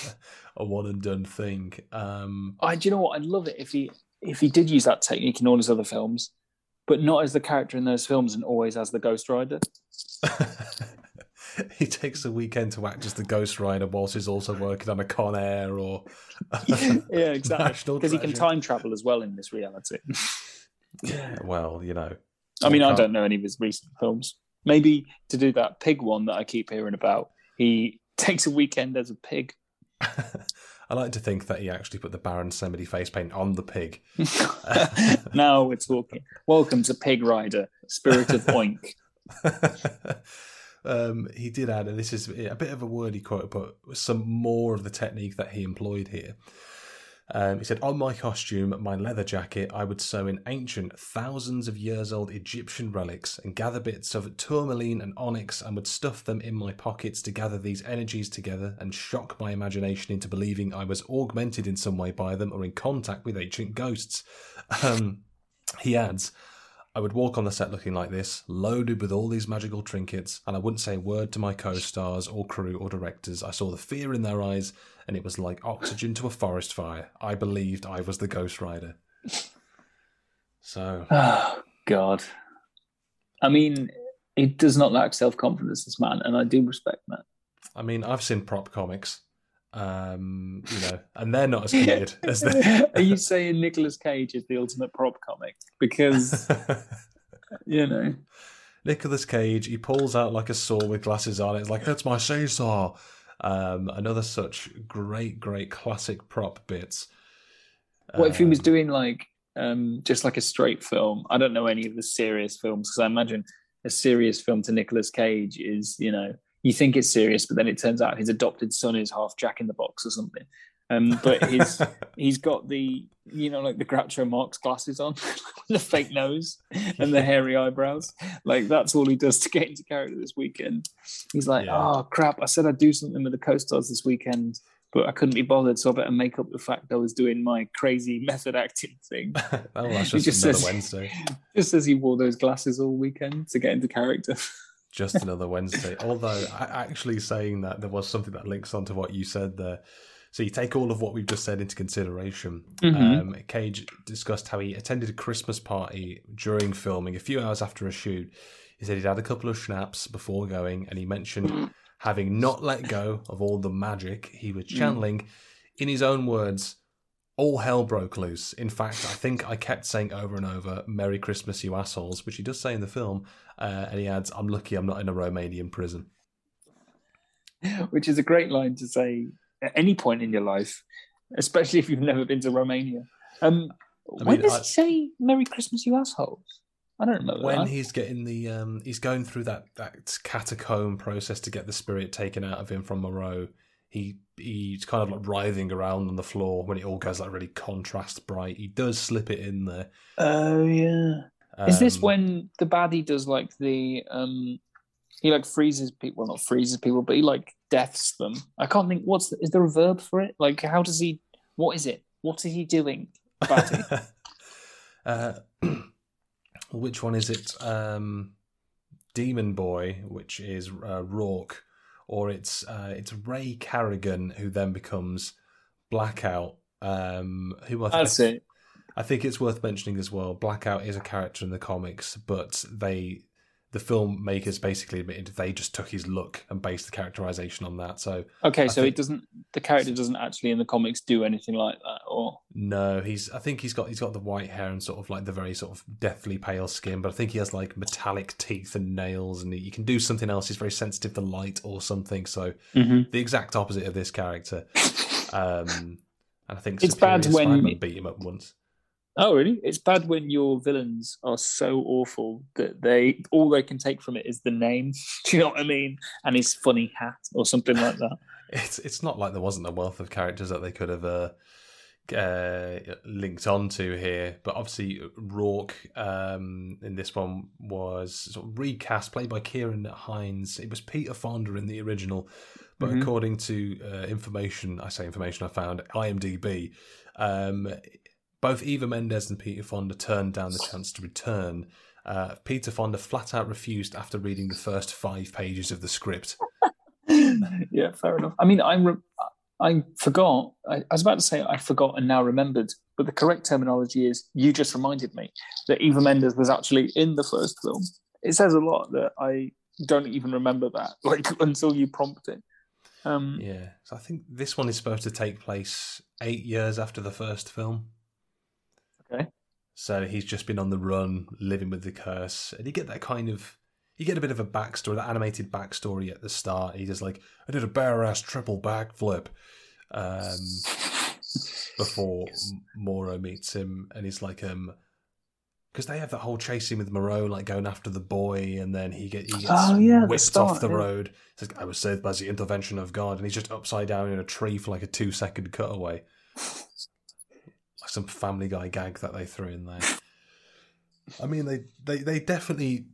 a one and done thing. Um, I do you know what? I'd love it if he if he did use that technique in all his other films, but not as the character in those films and always as the Ghost Rider. He takes a weekend to act as the Ghost Rider whilst he's also working on a Con Air or yeah, exactly, because he can time travel as well in this reality. Yeah, well, you know. I mean, I don't know any of his recent films. Maybe to do that pig one that I keep hearing about, he takes a weekend as a pig. I like to think that he actually put the Baron Samedi face paint on the pig. Now we're talking. Welcome to Pig Rider, Spirit of Oink. Um, he did add, and this is a bit of a wordy quote, but some more of the technique that he employed here. Um, he said, on my costume, my leather jacket, I would sew in ancient, thousands of years old Egyptian relics and gather bits of tourmaline and onyx and would stuff them in my pockets to gather these energies together and shock my imagination into believing I was augmented in some way by them or in contact with ancient ghosts. Um, he adds, I would walk on the set looking like this, loaded with all these magical trinkets, and I wouldn't say a word to my co-stars or crew or directors. I saw the fear in their eyes, and it was like oxygen to a forest fire. I believed I was the Ghost Rider. So. Oh, God. I mean, it does not lack self-confidence, this man, and I do respect that. I mean, I've seen prop comics. Um, you know, and they're not as committed as they are. You saying Nicolas Cage is the ultimate prop comic? Because you know, Nicolas Cage, he pulls out like a saw with glasses on. It's like, that's my chainsaw. Um, another such great, great classic prop bits. What um, if he was doing like um, just like a straight film? I don't know any of the serious films because I imagine a serious film to Nicolas Cage is, you know. You think it's serious, but then it turns out his adopted son is half Jack in the Box or something. Um, but his he's got the, you know, like the Groucho Marx glasses on, the fake nose and the hairy eyebrows. Like that's all he does to get into character this weekend. He's like, yeah. Oh crap! I said I'd do something with the co-stars this weekend, but I couldn't be bothered, so I better make up the fact I was doing my crazy method acting thing. Oh, that's just, just another says, Wednesday. Just says he wore those glasses all weekend to get into character. Just another Wednesday. Although, actually saying that, there was something that links onto what you said there. So you take all of what we've just said into consideration. Mm-hmm. Um, Cage discussed how he attended a Christmas party during filming, a few hours after a shoot. He said he'd had a couple of schnapps before going, and he mentioned having not let go of all the magic he was channeling. Mm. In his own words, all hell broke loose. In fact, I think I kept saying over and over, Merry Christmas, you assholes, which he does say in the film. Uh, and he adds, I'm lucky I'm not in a Romanian prison. Which is a great line to say at any point in your life, especially if you've never been to Romania. Um, I mean, when does I, he say Merry Christmas, you assholes? I don't remember when that. He's getting the, um, he's going through that, that catacomb process to get the spirit taken out of him from Moreau. He he's kind of like writhing around on the floor when it all goes like really contrast bright. He does slip it in there. Oh yeah. Um, Is this when the baddie does like the um, He like freezes people, well, not freezes people, but he like deaths them. I can't think. What's the, is there a verb for it? Like, how does he? What is it? What is he doing? uh, which one is it? Um, Demon Boy, which is uh, Rourke, or it's uh, it's Ray Carrigan, who then becomes Blackout. Um, who I think, That's it. I think it's worth mentioning as well. Blackout is a character in the comics, but they. The filmmakers basically admitted they just took his look and based the characterization on that. So okay, I so think, it doesn't. The character doesn't actually in the comics do anything like that, or no, he's. I think he's got he's got the white hair and sort of like the very sort of deathly pale skin, but I think he has like metallic teeth and nails, and he can do something else. He's very sensitive to light or something. So mm-hmm. the exact opposite of this character. um, and I think it's Superior bad when you beat him up once. Oh, really? It's bad when your villains are so awful that they all they can take from it is the name. Do you know what I mean? And his funny hat or something like that. it's it's not like there wasn't a wealth of characters that they could have uh, uh, linked onto here. But obviously, Rourke um, in this one was sort of recast, played by Kieran Hines. It was Peter Fonda in the original. But mm-hmm. according to uh, information, I say information I found, IMDb... Um, Both Eva Mendes and Peter Fonda turned down the chance to return. Uh, Peter Fonda flat out refused after reading the first five pages of the script. Yeah, fair enough. I mean, I re- I forgot. I, I was about to say I forgot and now remembered, but the correct terminology is you just reminded me that Eva Mendes was actually in the first film. It says a lot that I don't even remember that, like until you prompt it. Um, yeah, so I think this one is supposed to take place eight years after the first film. Okay. So he's just been on the run, living with the curse, and you get that kind of, you get a bit of a backstory, that animated backstory at the start. He does like, I did a bare-ass triple backflip, um, before yes. Moreau meets him, and he's like, um, because they have that whole chasing with Moreau, like going after the boy, and then he, get, he gets oh, yeah, whipped the start, off the yeah. road. It's like, I was saved by the intervention of God, and he's just upside down in a tree for like a two-second cutaway. Some Family Guy gag that they threw in there. I mean, they, they, they definitely,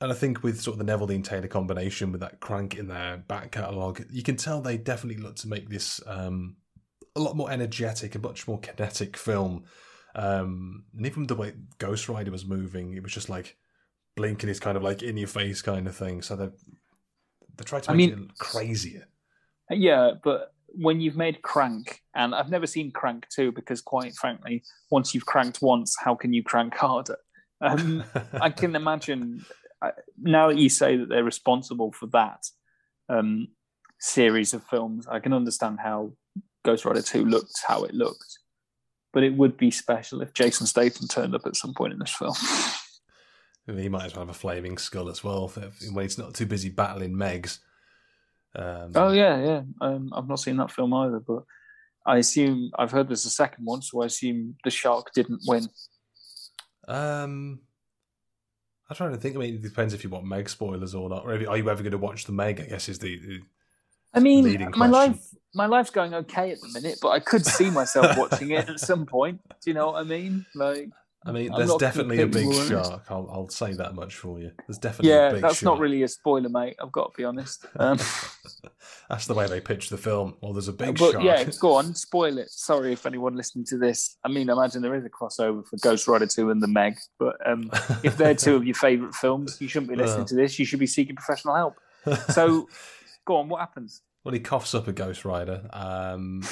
and I think with sort of the Neville Dean Taylor combination with that crank in their back catalogue, you can tell they definitely look to make this um, a lot more energetic, a much more kinetic film. Um, and even the way Ghost Rider was moving, it was just like blinking, it's kind of like in your face kind of thing. So they they tried to make I mean, it crazier. Yeah, but when you've made Crank, and I've never seen Crank two because, quite frankly, once you've cranked once, how can you crank harder? Um, I can imagine, now that you say that they're responsible for that um, series of films, I can understand how Ghost Rider two looked how it looked. But it would be special if Jason Statham turned up at some point in this film. He might as well have a flaming skull as well, when he's not too busy battling Megs. Um, oh yeah, yeah. Um, I've not seen that film either, but I assume I've heard there's a second one, so I assume the shark didn't win. Um, I'm trying to think. I mean, it depends if you want Meg spoilers or not, or if, are you ever going to watch the Meg? I guess is the. the I mean, leading my question. life, my life's going okay at the minute, but I could see myself watching it at some point. Do you know what I mean? Like, I mean, I'm there's definitely a big words. shark. I'll, I'll say that much for you. There's definitely yeah, a big shark. Yeah, that's not really a spoiler, mate. I've got to be honest. Um, that's the way they pitch the film. Well, there's a big but, shark. Yeah, go on, spoil it. Sorry if anyone listening to this. I mean, I imagine there is a crossover for Ghost Rider two and The Meg, but um, if they're two of your favourite films, you shouldn't be listening well. to this. You should be seeking professional help. So, go on, what happens? Well, he coughs up a Ghost Rider. Um,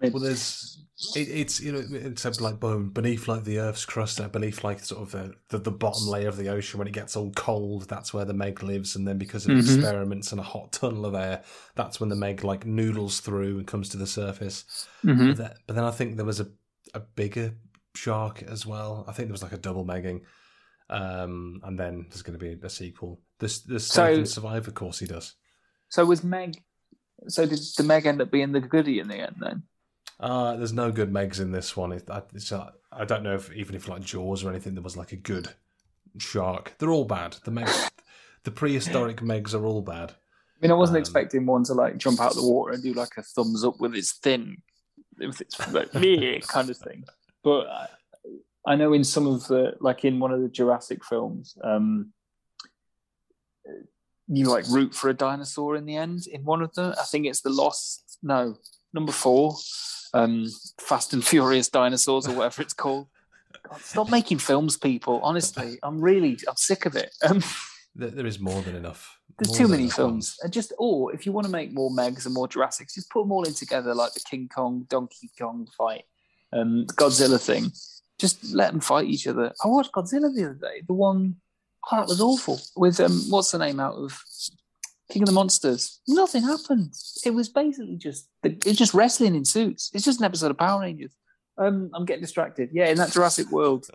well, there's... It, it's you know it's like beneath like the Earth's crust, and beneath like sort of the, the the bottom layer of the ocean when it gets all cold, that's where the Meg lives. And then because of mm-hmm. experiments and a hot tunnel of air, that's when the Meg like noodles through and comes to the surface. Mm-hmm. But, that, but then I think there was a, a bigger shark as well. I think there was like a double Megging, um, and then there's going to be a sequel. The the so, survivor, of course, he does. So was Meg? So did the Meg end up being the goodie in the end then? Uh, there's no good Megs in this one. It, it's, uh, I don't know if even if like Jaws or anything, there was like a good shark. They're all bad. The Megs, the prehistoric Megs are all bad. I mean, I wasn't um, expecting one to like jump out of the water and do like a thumbs up with its thin, with its like me kind of thing. But I, I know in some of the like in one of the Jurassic films, um, you like root for a dinosaur in the end in one of them. I think it's the Lost, no, number four, um, Fast and Furious Dinosaurs or whatever it's called. God, stop making films, people. Honestly, I'm really, I'm sick of it. Um, there, there is more than enough. There's too many films. And just, or if you want to make more Megs and more Jurassics, just put them all in together, like the King Kong, Donkey Kong fight, um, Godzilla thing. Just let them fight each other. I watched Godzilla the other day. The one, oh, that was awful. With, um, what's the name out of King of the Monsters? Nothing happened. It was basically just, it's just wrestling in suits. It's just an episode of Power Rangers. Um, I'm getting distracted. Yeah, in that Jurassic world,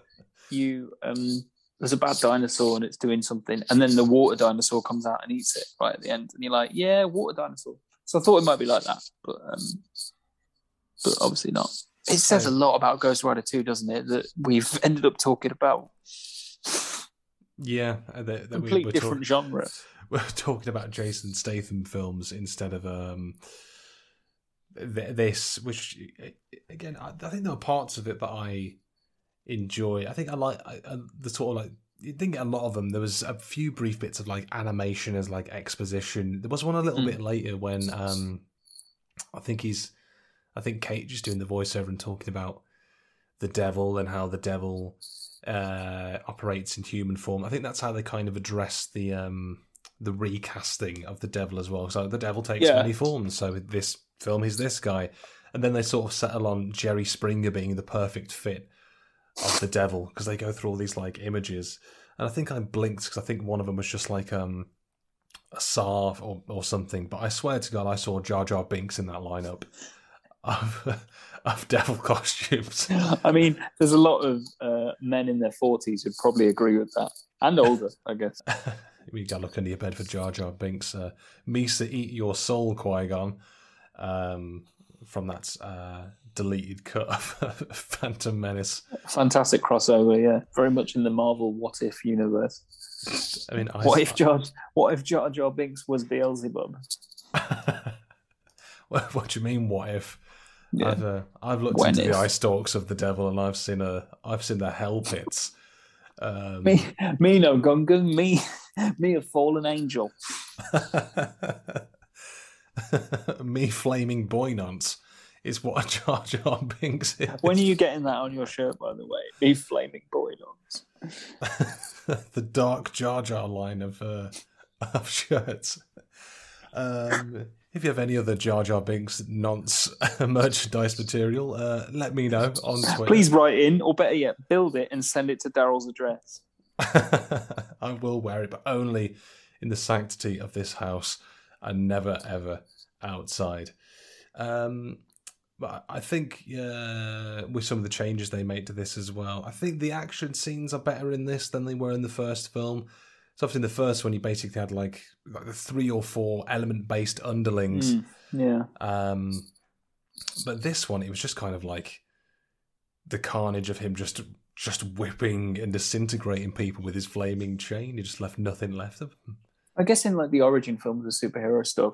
you um, there's a bad dinosaur and it's doing something, and then the water dinosaur comes out and eats it right at the end, and you're like, yeah, water dinosaur. So I thought it might be like that, but um, but obviously not. It says a lot about Ghost Rider two, doesn't it? That we've ended up talking about. Yeah, that, that complete we were different talk- genre. We're talking about Jason Statham films instead of um. This, which again, I think there are parts of it that I enjoy. I think I like I, I, the sort of like you didn't get a lot of them. There was a few brief bits of like animation as like exposition. There was one a little mm. bit later when um, I think he's, I think Kate just doing the voiceover and talking about the devil and how the devil uh, operates in human form. I think that's how they kind of address the um, the recasting of the devil as well. So the devil takes yeah. many forms. So this film, he's this guy, and then they sort of settle on Jerry Springer being the perfect fit of the devil, because they go through all these like images, and I think I blinked because I think one of them was just like um a S A R or, or something, but I swear to God I saw Jar Jar Binks in that lineup of, of devil costumes. I mean, there's a lot of uh, men in their forties who'd probably agree with that, and older, I guess. You gotta look under your bed for Jar Jar Binks. uh, Misa, eat your soul, Qui-Gon. Um, from that uh, deleted cut of Phantom Menace. Fantastic crossover, yeah. Very much in the Marvel What If universe. I mean, I, what if Jar What if Jar Jar Binks was Beelzebub? what, what do you mean? What if? Yeah. I've, uh, I've looked when into if. the eye stalks of the devil, and I've seen a I've seen the hell pits. Um, me, me no Gungan, me, me a fallen angel. Me flaming boy nonce is what a Jar Jar Binks is. When are you getting that on your shirt, by the way? Me flaming boy nonce. The dark Jar Jar line of uh, of shirts. Um, if you have any other Jar Jar Binks nonce merchandise material, uh, let me know on Twitter. Please write in, or better yet, build it and send it to Daryl's address. I will wear it, but only in the sanctity of this house. And never ever outside. Um, but I think uh, with some of the changes they made to this as well, I think the action scenes are better in this than they were in the first film. So often in the first one, you basically had like, like three or four element-based underlings. Mm, yeah. Um, but this one, it was just kind of like the carnage of him just just whipping and disintegrating people with his flaming chain. He just left nothing left of him. I guess in like the origin films of superhero stuff,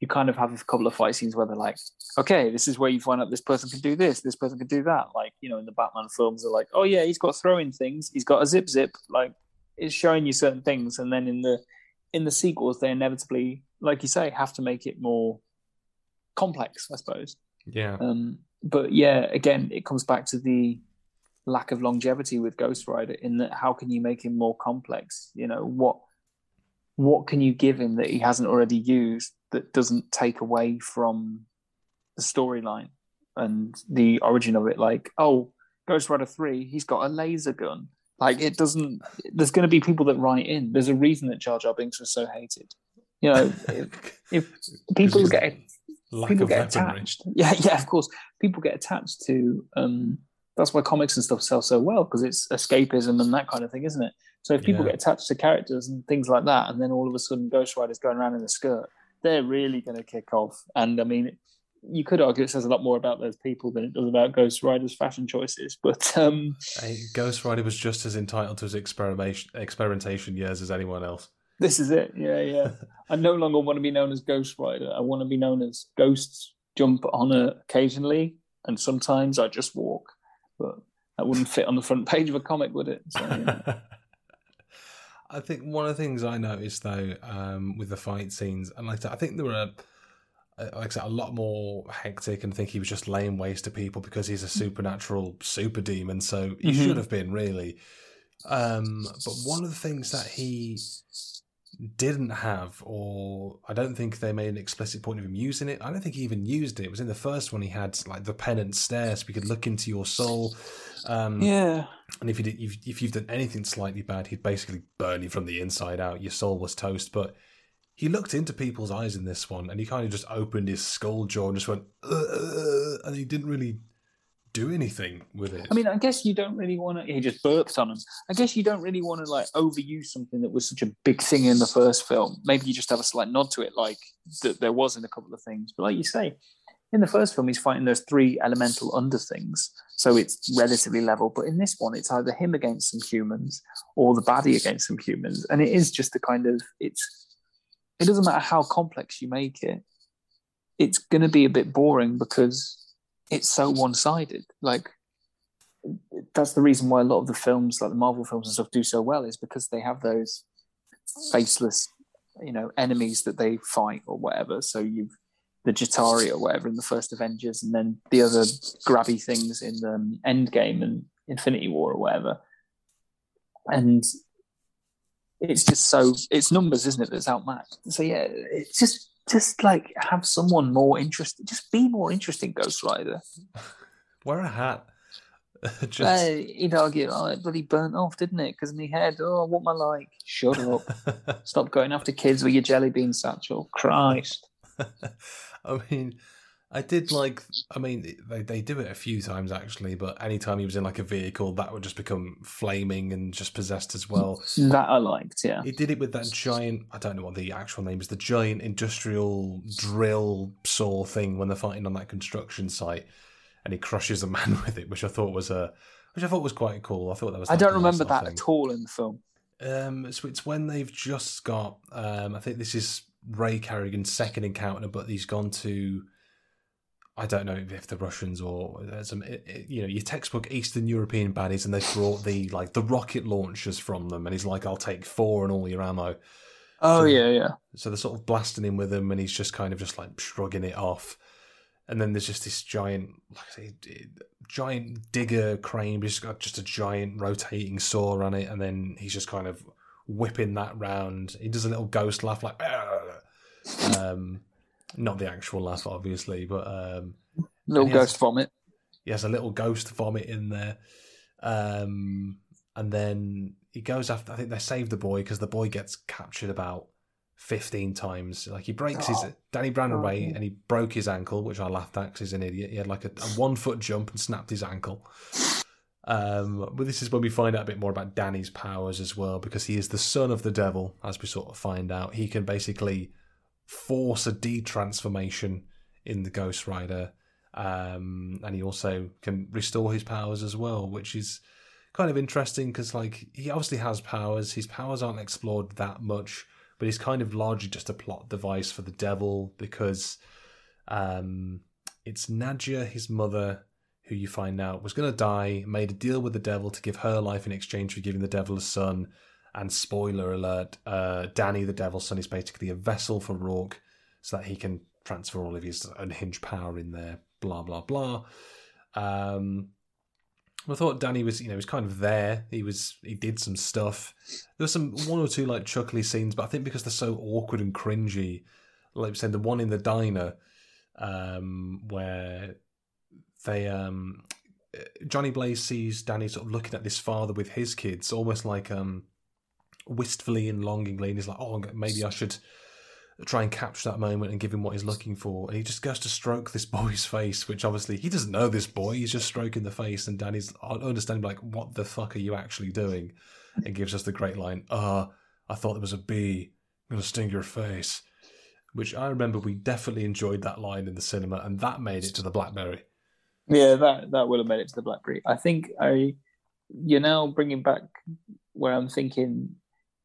you kind of have a couple of fight scenes where they're like, okay, this is where you find out this person can do this, this person can do that. Like, you know, in the Batman films, they're like, oh yeah, he's got throwing things, he's got a zip zip, like it's showing you certain things. And then in the in the sequels, they inevitably, like you say, have to make it more complex, I suppose. Yeah. Um, but yeah, again, it comes back to the lack of longevity with Ghost Rider, in that how can you make him more complex? You know, what what can you give him that he hasn't already used that doesn't take away from the storyline and the origin of it? Like, oh, Ghost Rider three, he's got a laser gun. Like, it doesn't... There's going to be people that write in. There's a reason that Jar Jar Binks was so hated. You know, if, if people get... People get attached. Yeah, yeah, of course. People get attached to... Um, that's why comics and stuff sell so well, because it's escapism and that kind of thing, isn't it? So if people yeah. get attached to characters and things like that, and then all of a sudden Ghost Rider's going around in a skirt, they're really going to kick off. And I mean, you could argue it says a lot more about those people than it does about Ghost Rider's fashion choices. But um, hey, Ghost Rider was just as entitled to his experimentation, experimentation years as anyone else. This is it. Yeah, yeah. I no longer want to be known as Ghost Rider. I want to be known as Ghosts Jump Honor occasionally, and sometimes I just walk. But that wouldn't fit on the front page of a comic, would it? So, yeah. I think one of the things I noticed though, um, with the fight scenes, and like I think there were, like I said, a lot more hectic, and I think he was just laying waste to people because he's a supernatural super demon, so he mm-hmm. should have been really. Um, but one of the things that he didn't have, or I don't think they made an explicit point of him using it. I don't think he even used it. It was in the first one. He had like the penance stare, so we could look into your soul. Um, yeah. And if you did, if, if you've done anything slightly bad, he'd basically burn you from the inside out. Your soul was toast. But he looked into people's eyes in this one, and he kind of just opened his skull jaw and just went, uh, and he didn't really do anything with it. I mean, I guess you don't really want to... He just burps on him. I guess you don't really want to, like, overuse something that was such a big thing in the first film. Maybe you just have a slight nod to it, like th- there was in a couple of things. But like you say, in the first film, he's fighting those three elemental under-things, so it's relatively level. But in this one, it's either him against some humans or the baddie against some humans. And it is just a kind of... it's. It doesn't matter how complex you make it. It's going to be a bit boring because... it's so one-sided. Like, that's the reason why a lot of the films, like the Marvel films and stuff, do so well, is because they have those faceless, you know, enemies that they fight or whatever. So you've the Jatari or whatever in the first Avengers, and then the other grabby things in um, Endgame and Infinity War or whatever. And it's just so... it's numbers, isn't it, that's outmatched. So, yeah, it's just... Just, like, have someone more interesting. Just be more interesting, Ghost Rider. Wear a hat. Just... Uh, he'd argue, oh, it bloody burnt off, didn't it? Because in the head, oh, what am I like? Shut up. Stop going after kids with your jelly bean satchel. Christ. I mean, I did like... I mean, they, they do it a few times, actually, but any time he was in, like, a vehicle, that would just become flaming and just possessed as well. That I liked, yeah. He did it with that giant... I don't know what the actual name is. The giant industrial drill saw thing when they're fighting on that construction site, and he crushes a man with it, which I thought was a... which I thought was quite cool. I thought that was... I don't remember that thing at all in the film. Um, so it's when they've just got... Um, I think this is Ray Carrigan's second encounter, but he's gone to... I don't know if the Russians or some, you know, your textbook Eastern European baddies, and they brought the like the rocket launchers from them, and he's like, "I'll take four and all your ammo." Oh so, yeah, yeah. So they're sort of blasting him with them, and he's just kind of just like shrugging it off. And then there's just this giant, like I say, giant digger crane, just got just a giant rotating saw on it, and then he's just kind of whipping that round. He does a little ghost laugh, like, "Argh!" um. Not the actual laugh, obviously, but um, little ghost has, vomit. He has a little ghost vomit in there, um, and then he goes after. I think they save the boy because the boy gets captured about fifteen times. Like he breaks oh. his. Danny ran away oh. and he broke his ankle, which I laughed at because he's an idiot. He had like a, a one foot jump and snapped his ankle. Um, but this is when we find out a bit more about Danny's powers as well, because he is the son of the devil, as we sort of find out. He can basically force a de-transformation in the Ghost Rider, um, and he also can restore his powers as well, which is kind of interesting because, like, he obviously has powers. His powers aren't explored that much, but he's kind of largely just a plot device for the devil because um, it's Nadia, his mother, who you find out was going to die, made a deal with the devil to give her life in exchange for giving the devil a son. And spoiler alert, uh, Danny the Devil's Son is basically a vessel for Rourke so that he can transfer all of his unhinged power in there, blah, blah, blah. Um, I thought Danny was, you know, he was kind of there. He was, he did some stuff. There was some one or two, like, chuckly scenes, but I think because they're so awkward and cringy, like we said, the one in the diner um, where they... Um, Johnny Blaze sees Danny sort of looking at this father with his kids, almost like... Um, wistfully and longingly, and he's like, oh, maybe I should try and capture that moment and give him what he's looking for. And he just goes to stroke this boy's face, which obviously he doesn't know this boy. He's just stroking the face, and Danny's understanding, like, what the fuck are you actually doing? And gives us the great line, ah, oh, I thought there was a bee. I'm going to sting your face. Which I remember we definitely enjoyed that line in the cinema, and that made it to the Blackberry. Yeah, that, that will have made it to the Blackberry. I think I, you're now bringing back where I'm thinking...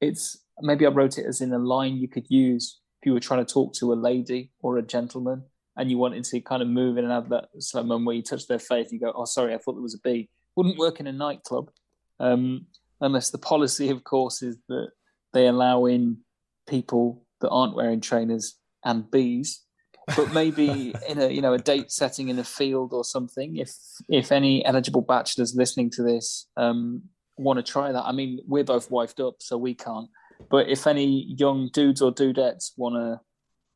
It's maybe I wrote it as in a line you could use if you were trying to talk to a lady or a gentleman and you wanted to kind of move in and have that slow moment where you touch their face and you go, oh, sorry, I thought there was a bee. Wouldn't work in a nightclub um, unless the policy, of course, is that they allow in people that aren't wearing trainers and bees, but maybe in a, you know, a date setting in a field or something. If if any eligible bachelors listening to this um, want to try that, I mean, we're both wifed up, so we can't. But if any young dudes or dudettes want to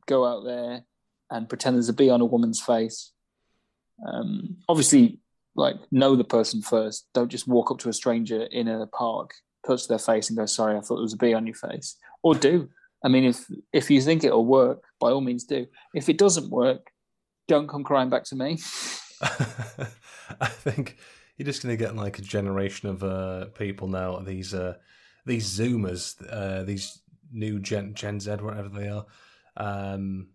go out there and pretend there's a bee on a woman's face, um, obviously, like, know the person first. Don't just walk up to a stranger in a park, touch their face and go, sorry, I thought there was a bee on your face. Or do. I mean, if if you think it'll work, by all means do. If it doesn't work, don't come crying back to me. I think you're just going to get, like, a generation of uh, people now, these uh, these Zoomers, uh, these new Gen, Gen Z, whatever they are, um,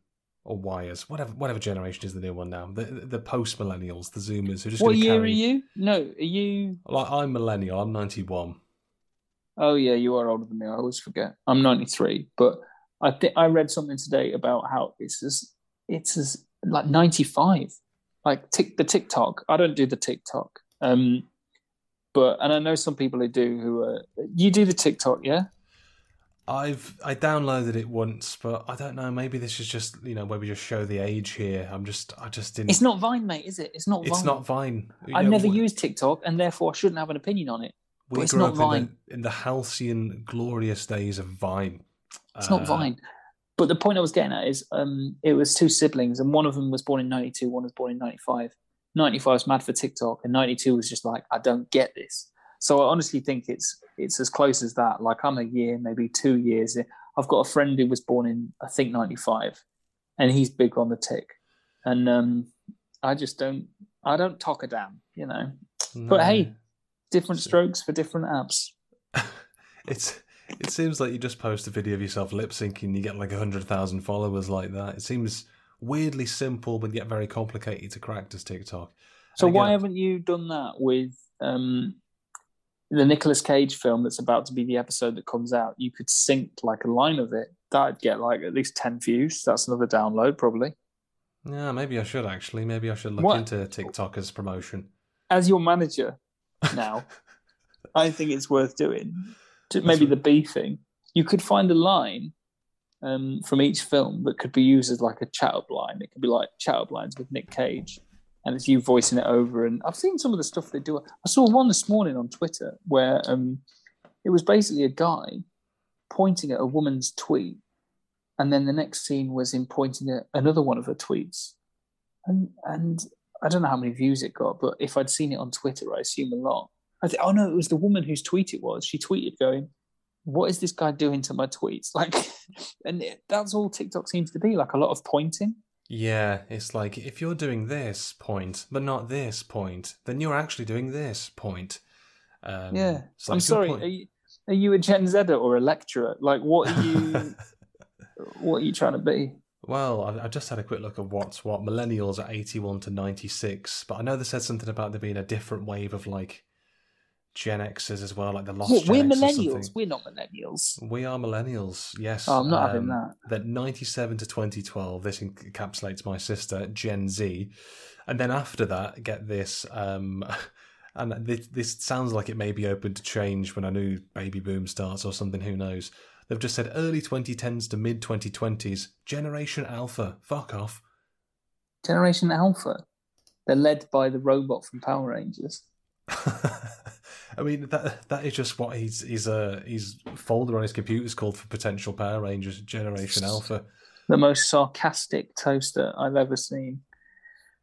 or Wires, whatever whatever generation is the new one now. The, the post-millennials, the Zoomers. Who just what year carry... are you? No, are you... Like, I'm millennial, I'm ninety-one. Oh, yeah, you are older than me. I always forget. I'm ninety-three, but I think I read something today about how it's as, it's as, like, ninety-five. Like, tick, the TikTok. I don't do the TikTok. Um, but, and I know some people who do who are, you do the TikTok, yeah? I've, I downloaded it once, but I don't know. Maybe this is just, you know, where we just show the age here. I'm just, I just didn't. It's not Vine, mate, is it? It's not Vine. It's not Vine. You I've know, never what... used TikTok, and therefore I shouldn't have an opinion on it. We but grew it's not up in the, in the halcyon, glorious days of Vine. It's uh, not Vine. But the point I was getting at is um, it was two siblings, and one of them was born in ninety-two, one was born in ninety-five. ninety-five was mad for TikTok, and ninety-two was just like, I don't get this. So I honestly think it's it's as close as that. Like, I'm a year, maybe two years. I've got a friend who was born in, I think, ninety-five, and he's big on the tick. And um, I just don't, I don't talk a damn, you know. No. But hey, different strokes for different apps. it's it seems like you just post a video of yourself lip syncing, you get like a hundred thousand followers like that. It seems weirdly simple, but yet very complicated to crack. Does TikTok? So again, why haven't you done that with um, the Nicolas Cage film that's about to be the episode that comes out? You could sync like a line of it. That'd get like at least ten views. That's another download, probably. Yeah, maybe I should actually. Maybe I should look what? into TikTok as promotion. As your manager. Now, I think it's worth doing. Maybe the B thing. You could find a line um, from each film that could be used as like a chat-up line. It could be like chat-up lines with Nick Cage, and it's you voicing it over. And I've seen some of the stuff they do. I saw one this morning on Twitter where um, it was basically a guy pointing at a woman's tweet, and then the next scene was him pointing at another one of her tweets. And and... I don't know how many views it got, but if I'd seen it on Twitter, I assume a lot. I think, oh no, it was the woman whose tweet it was. She tweeted going, what is this guy doing to my tweets? Like, and it, that's all TikTok seems to be, like a lot of pointing. Yeah, it's like, if you're doing this point, but not this point, then you're actually doing this point. Um, yeah, like I'm sorry, are you, are you a Gen Zer or a lecturer? Like, what are you, what are you trying to be? Well, I've just had a quick look at what's what. Millennials are eighty-one to ninety-six, but I know they said something about there being a different wave of, like, Gen Xers as well, like the lost what, Gen We're X millennials. We're not millennials. We are millennials, yes. Oh, I'm not um, having that. That ninety-seven to twenty twelve, this encapsulates my sister, Gen Z. And then after that, get this, um, and this, this sounds like it may be open to change when a new baby boom starts or something, who knows. They've just said early twenty tens to mid twenty twenties. Generation Alpha. Fuck off. Generation Alpha. They're led by the robot from Power Rangers. I mean, that that is just what his his uh his folder on his computer is called for potential Power Rangers. Generation Alpha. The most sarcastic toaster I've ever seen.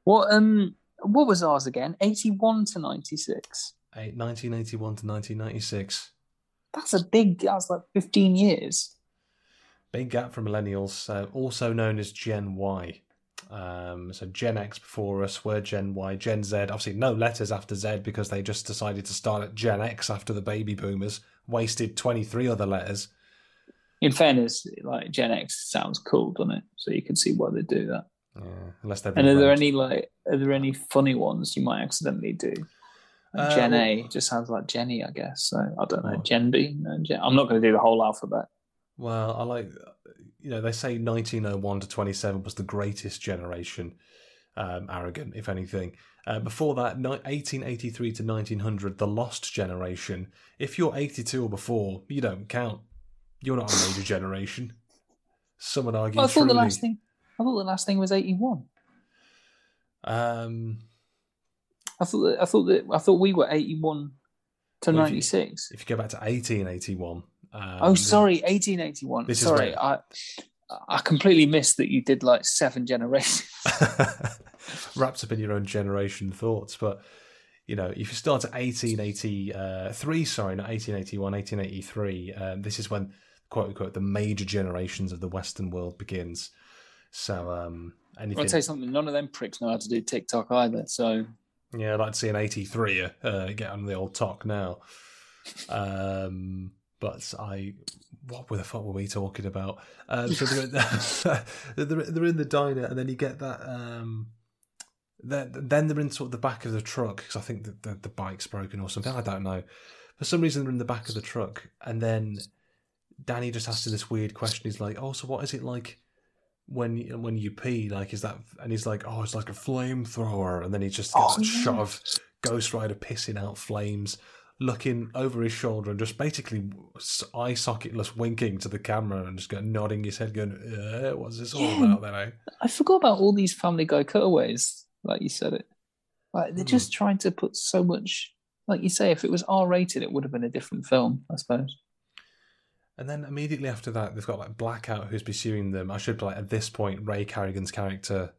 What um what was ours again? eighty-one to ninety-six. Eight, nineteen eighty-one to nineteen ninety-six. That's a big, that's like fifteen years. Big gap for millennials, uh, also known as Gen Y. Um, so Gen X before us, we're Gen Y, Gen Z. Obviously no letters after Z because they just decided to start at Gen X after the baby boomers. Wasted twenty-three other letters. In fairness, like Gen X sounds cool, doesn't it? So you can see why they do that. Yeah, unless they're. And are there any like, are there any funny ones you might accidentally do? Gen um, A just sounds like Jenny, I guess. So I don't know. Oh. Gen B? No, Gen- I'm not going to do the whole alphabet. Well, I like, you know, they say nineteen oh one to twenty-seven was the greatest generation. Um, arrogant, if anything. Uh, before that, eighteen eighty-three to nineteen hundred, the lost generation. If you're eighty-two or before, you don't count. You're not a major generation. Someone argued. Well, I thought the last thing. I thought the last thing was eighty-one. Um, I thought. That, I thought that. I thought we were eighty-one to well, ninety-six. If you, if you go back to eighteen eighty-one. Um, oh, sorry, eighteen eighty-one. This sorry, is I I completely missed that you did like seven generations. Wrapped up in your own generation thoughts, but you know, if you start at eighteen eighty-three, sorry, not eighteen eighty-one, eighteen eighty-three, um, this is when, quote unquote, the major generations of the Western world begins. So, um, anything. I'll tell you something, none of them pricks know how to do TikTok either, so. Yeah, I'd like to see an eighty-three uh, get on the old talk now. Um... But I, what the fuck were we talking about? Um, so they're, the, they're, they're in the diner, and then you get that. Um, they're, then they're in sort of the back of the truck because I think the, the, the bike's broken or something. I don't know. For some reason, they're in the back of the truck, and then Danny just asks him this weird question. He's like, "Oh, so what is it like when when you pee? Like, is that?" And he's like, "Oh, it's like a flamethrower." And then he just gets oh, a yeah. shot of Ghost Rider pissing out flames, looking over his shoulder and just basically eye socketless winking to the camera and just going, nodding his head going, uh, what's this all yeah. about then, eh? I forgot about all these Family Guy cutaways, like you said it. Like, they're mm. just trying to put so much, like you say, if it was R-rated, it would have been a different film, I suppose. And then immediately after that, they've got like Blackout who's pursuing them. I should be like, at this point, Ray Carrigan's character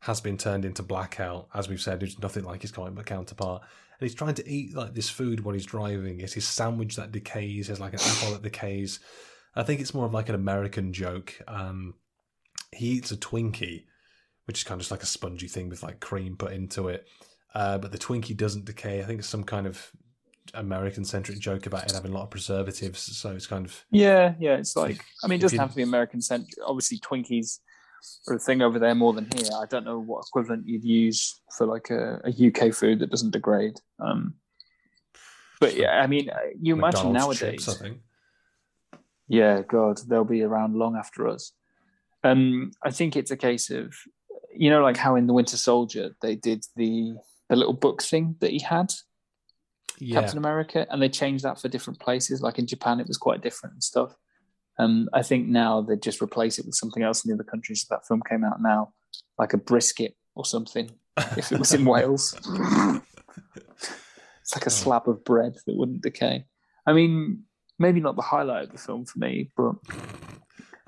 has been turned into Blackout, as we've said, who's nothing like his comic counterpart. And he's trying to eat like this food while he's driving. It's his sandwich that decays. It's like an apple that decays. I think it's more of like an American joke. Um, he eats a Twinkie, which is kind of just like a spongy thing with like cream put into it. Uh, but the Twinkie doesn't decay. I think it's some kind of American-centric joke about it having a lot of preservatives. So it's kind of... Yeah, yeah. It's like... If, I mean, it doesn't have to be American-centric. Obviously, Twinkies or a thing over there more than here. I don't know what equivalent you'd use for like a, a U K food that doesn't degrade. Um, but yeah, I mean, you imagine McDonald's nowadays. Chips, I think. Yeah, God, they'll be around long after us. Um, I think it's a case of, you know, like how in The Winter Soldier they did the the little book thing that he had, yeah. Captain America, and they changed that for different places. Like in Japan, it was quite different and stuff. Um, I think now they just replace it with something else in the other countries. So that film came out now, like a brisket or something, if it was in Wales. It's like a slab of bread that wouldn't decay. I mean, maybe not the highlight of the film for me, but...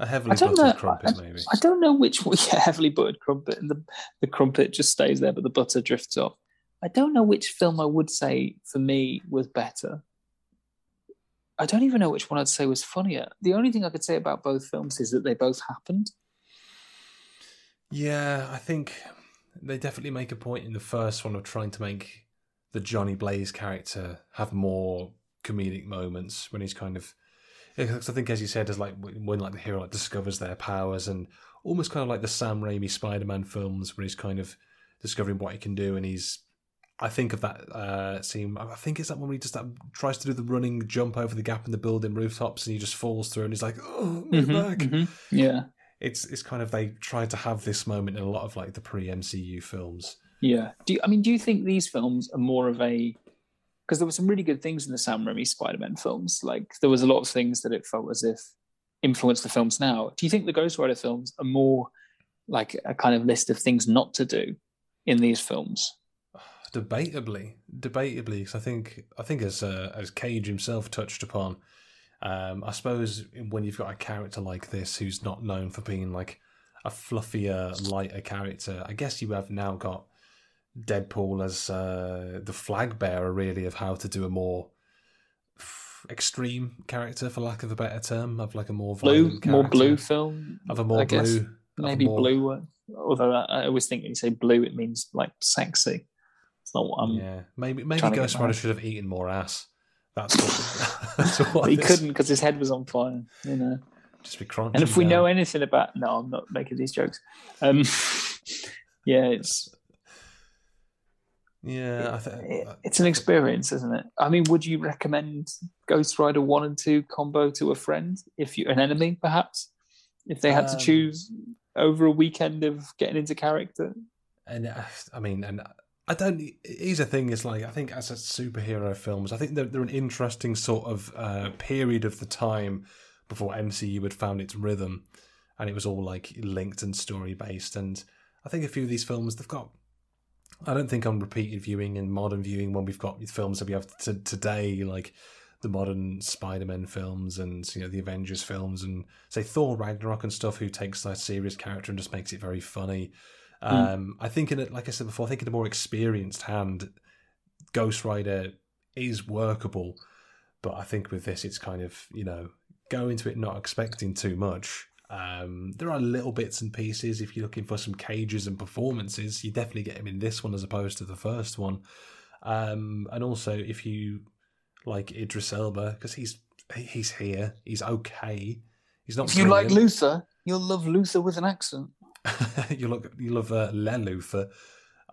A heavily buttered know, crumpet, I, maybe. I don't know which one... Yeah, heavily buttered crumpet, and the, the crumpet just stays there, but the butter drifts off. I don't know which film I would say, for me, was better. I don't even know which one I'd say was funnier. The only thing I could say about both films is that they both happened. Yeah, I think they definitely make a point in the first one of trying to make the Johnny Blaze character have more comedic moments when he's kind of... Because I think, as you said, there's like when like the hero like discovers their powers, and almost kind of like the Sam Raimi Spider-Man films where he's kind of discovering what he can do, and he's... I think of that uh, scene. I think it's that one where he just that, tries to do the running jump over the gap in the building rooftops, and he just falls through, and he's like, "Oh, my mm-hmm, back!" Mm-hmm. Yeah, it's it's kind of they try to have this moment in a lot of like the pre-M C U films. Yeah, do you, I mean, do you think these films are more of a? Because there were some really good things in the Sam Raimi Spider-Man films. Like there was a lot of things that it felt as if influenced the films now. Do you think the Ghost Rider films are more like a kind of list of things not to do in these films? Debatably, debatably, because I think I think as uh, as Cage himself touched upon, um, I suppose when you've got a character like this who's not known for being like a fluffier, lighter character, I guess you have now got Deadpool as uh, the flag bearer, really, of how to do a more f- extreme character, for lack of a better term, of like a more violent blue, more blue film, of a more I guess. blue, maybe more... blue. Although I always think when you say blue, it means like sexy. Not what I'm yeah, maybe maybe Ghost Rider should have eaten more ass. That's what. That's what but he this... couldn't because his head was on fire. You know, just be crunching. And if we down. know anything about, no, I'm not making these jokes. Um, yeah, it's yeah, it, I think it, it's an experience, isn't it? I mean, would you recommend Ghost Rider one and two combo to a friend, if you an enemy perhaps, if they had um, to choose over a weekend of getting into character? And I mean, and. I don't. Here's the thing: is like I think as a superhero films, I think they're, they're an interesting sort of uh, period of the time before M C U had found its rhythm, and it was all like linked and story based. And I think a few of these films they've got, I don't think on repeated viewing and modern viewing, when we've got films that we have t- today, like the modern Spider-Man films and, you know, the Avengers films and say Thor Ragnarok and stuff, who takes that serious character and just makes it very funny. Mm. Um, I think in it, like I said before, I think in a more experienced hand, Ghost Rider is workable, but I think with this, it's kind of, you know, go into it not expecting too much. Um, there are little bits and pieces. If you're looking for some cages and performances, you definitely get them in this one as opposed to the first one. Um, and also, if you like Idris Elba, because he's he's here, he's okay. He's not. If brilliant. You like Luther, you'll love Luther with an accent. you love you love uh, Le Luther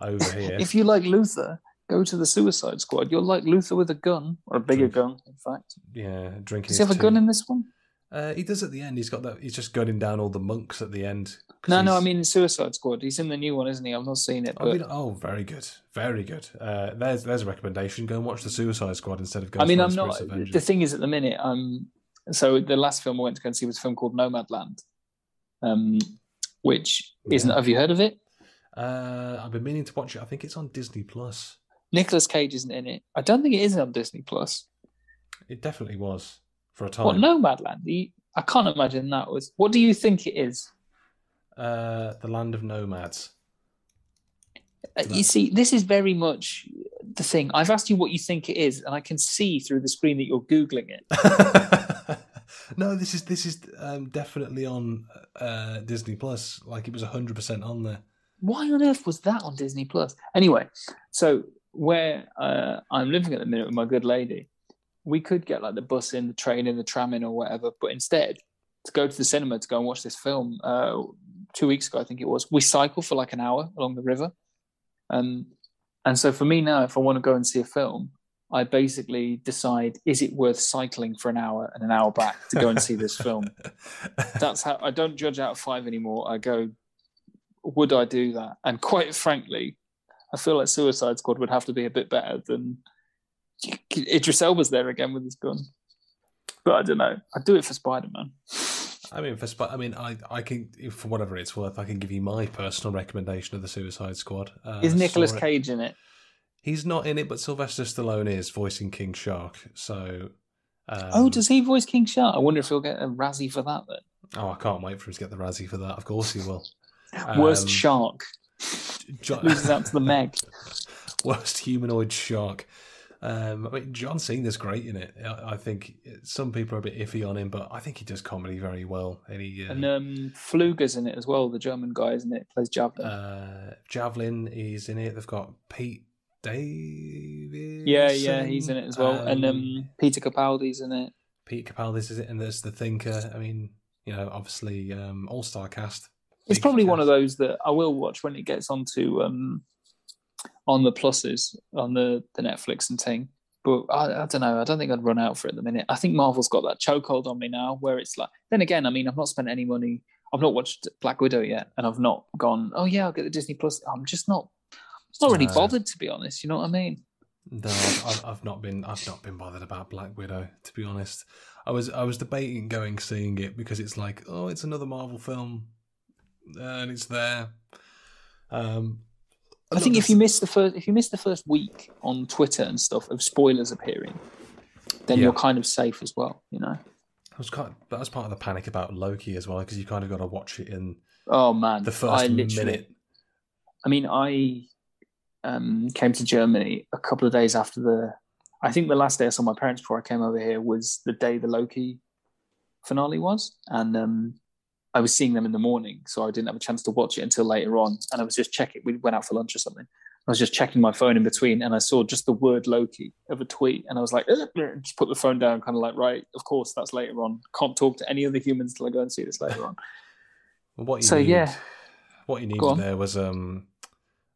over here. If you like Luther, go to the Suicide Squad. You'll like Luther with a gun, or a bigger Drink. gun, in fact. Yeah, drinking. Does he have tea. a gun in this one? Uh, he does at the end. He's got that. He's just gunning down all the monks at the end. No, he's... no, I mean in Suicide Squad. He's in the new one, isn't he? I've not seen it. But... I mean, oh, very good, very good. Uh, there's there's a recommendation. Go and watch the Suicide Squad instead of. Ghost I mean, I'm not. The thing is, at the minute, I'm. So the last film I went to go and see was a film called Nomadland, um, which isn't. Yeah. Have you heard of it? Uh, I've been meaning to watch it. I think it's on Disney Plus. Nicolas Cage isn't in it. I don't think it is on Disney Plus. It definitely was. For a time. Well, Nomadland? I can't imagine that was. What do you think it is? Uh, the land of nomads. Uh, you see, this is very much the thing. I've asked you what you think it is, and I can see through the screen that you're Googling it. No, this is this is um, definitely on uh, Disney Plus. Like it was one hundred percent on there. Why on earth was that on Disney Plus? Anyway, so where uh, I'm living at the minute with my good lady. We could get like the bus in, the train in, the tram in, or whatever. But instead, to go to the cinema to go and watch this film, uh, two weeks ago, I think it was, we cycled for like an hour along the river. Um, and so for me now, if I want to go and see a film, I basically decide, is it worth cycling for an hour and an hour back to go and see this film? That's how I don't judge out of five anymore. I go, would I do that? And quite frankly, I feel like Suicide Squad would have to be a bit better than... Idris Elba's there again with his gun, but I don't know. I'd do it for Spider-Man. I mean, for Sp- I mean, I, I can, for whatever it's worth, I can give you my personal recommendation of the Suicide Squad. Uh, is Nicolas Cage in it? He's not in it, but Sylvester Stallone is voicing King Shark. So, um, oh, does he voice King Shark? I wonder if he'll get a Razzie for that then. Oh, I can't wait for him to get the Razzie for that. Of course he will. Um, Worst shark jo- loses out to the Meg. Worst humanoid shark. Um, I mean, John Cena's great in it. I think some people are a bit iffy on him, but I think he does comedy very well. And, he, uh, and um, Pfluger's in it as well, the German guy, isn't it? Plays Javelin. Uh, Javelin is in it. They've got Pete Davidson. Yeah, yeah, he's in it as well. Um, and um, Peter Capaldi's in it. Peter Capaldi's in it, and there's The Thinker. I mean, you know, obviously, um, all-star cast. It's probably cast. One of those that I will watch when it gets onto... Um, on the pluses, on the, the Netflix and thing. But I, I don't know. I don't think I'd run out for it at the minute. I think Marvel's got that chokehold on me now where it's like... Then again, I mean, I've not spent any money. I've not watched Black Widow yet, and I've not gone, oh, yeah, I'll get the Disney Plus. I'm just not... I'm not really no. bothered, to be honest. You know what I mean? No, I've, I've not been I've not been bothered about Black Widow, to be honest. I was I was debating going seeing it because it's like, oh, it's another Marvel film, and it's there. Um... I think if you miss the first if you miss the first week on Twitter and stuff of spoilers appearing, then yeah. you're kind of safe as well, you know. I was kind of, that was part of the panic about Loki as well, because you kind of got to watch it in. Oh man, the first I minute. I mean, I um, came to Germany a couple of days after the. I think the last day I saw my parents before I came over here was the day the Loki finale was, and. Um, I was seeing them in the morning, so I didn't have a chance to watch it until later on. And I was just checking. We went out for lunch or something. I was just checking my phone in between, and I saw just the word Loki of a tweet. And I was like, and just put the phone down, kind of like, right, of course, that's later on. Can't talk to any other humans till I go and see this later on. Well, what you so, needed, yeah. What you needed there was, um,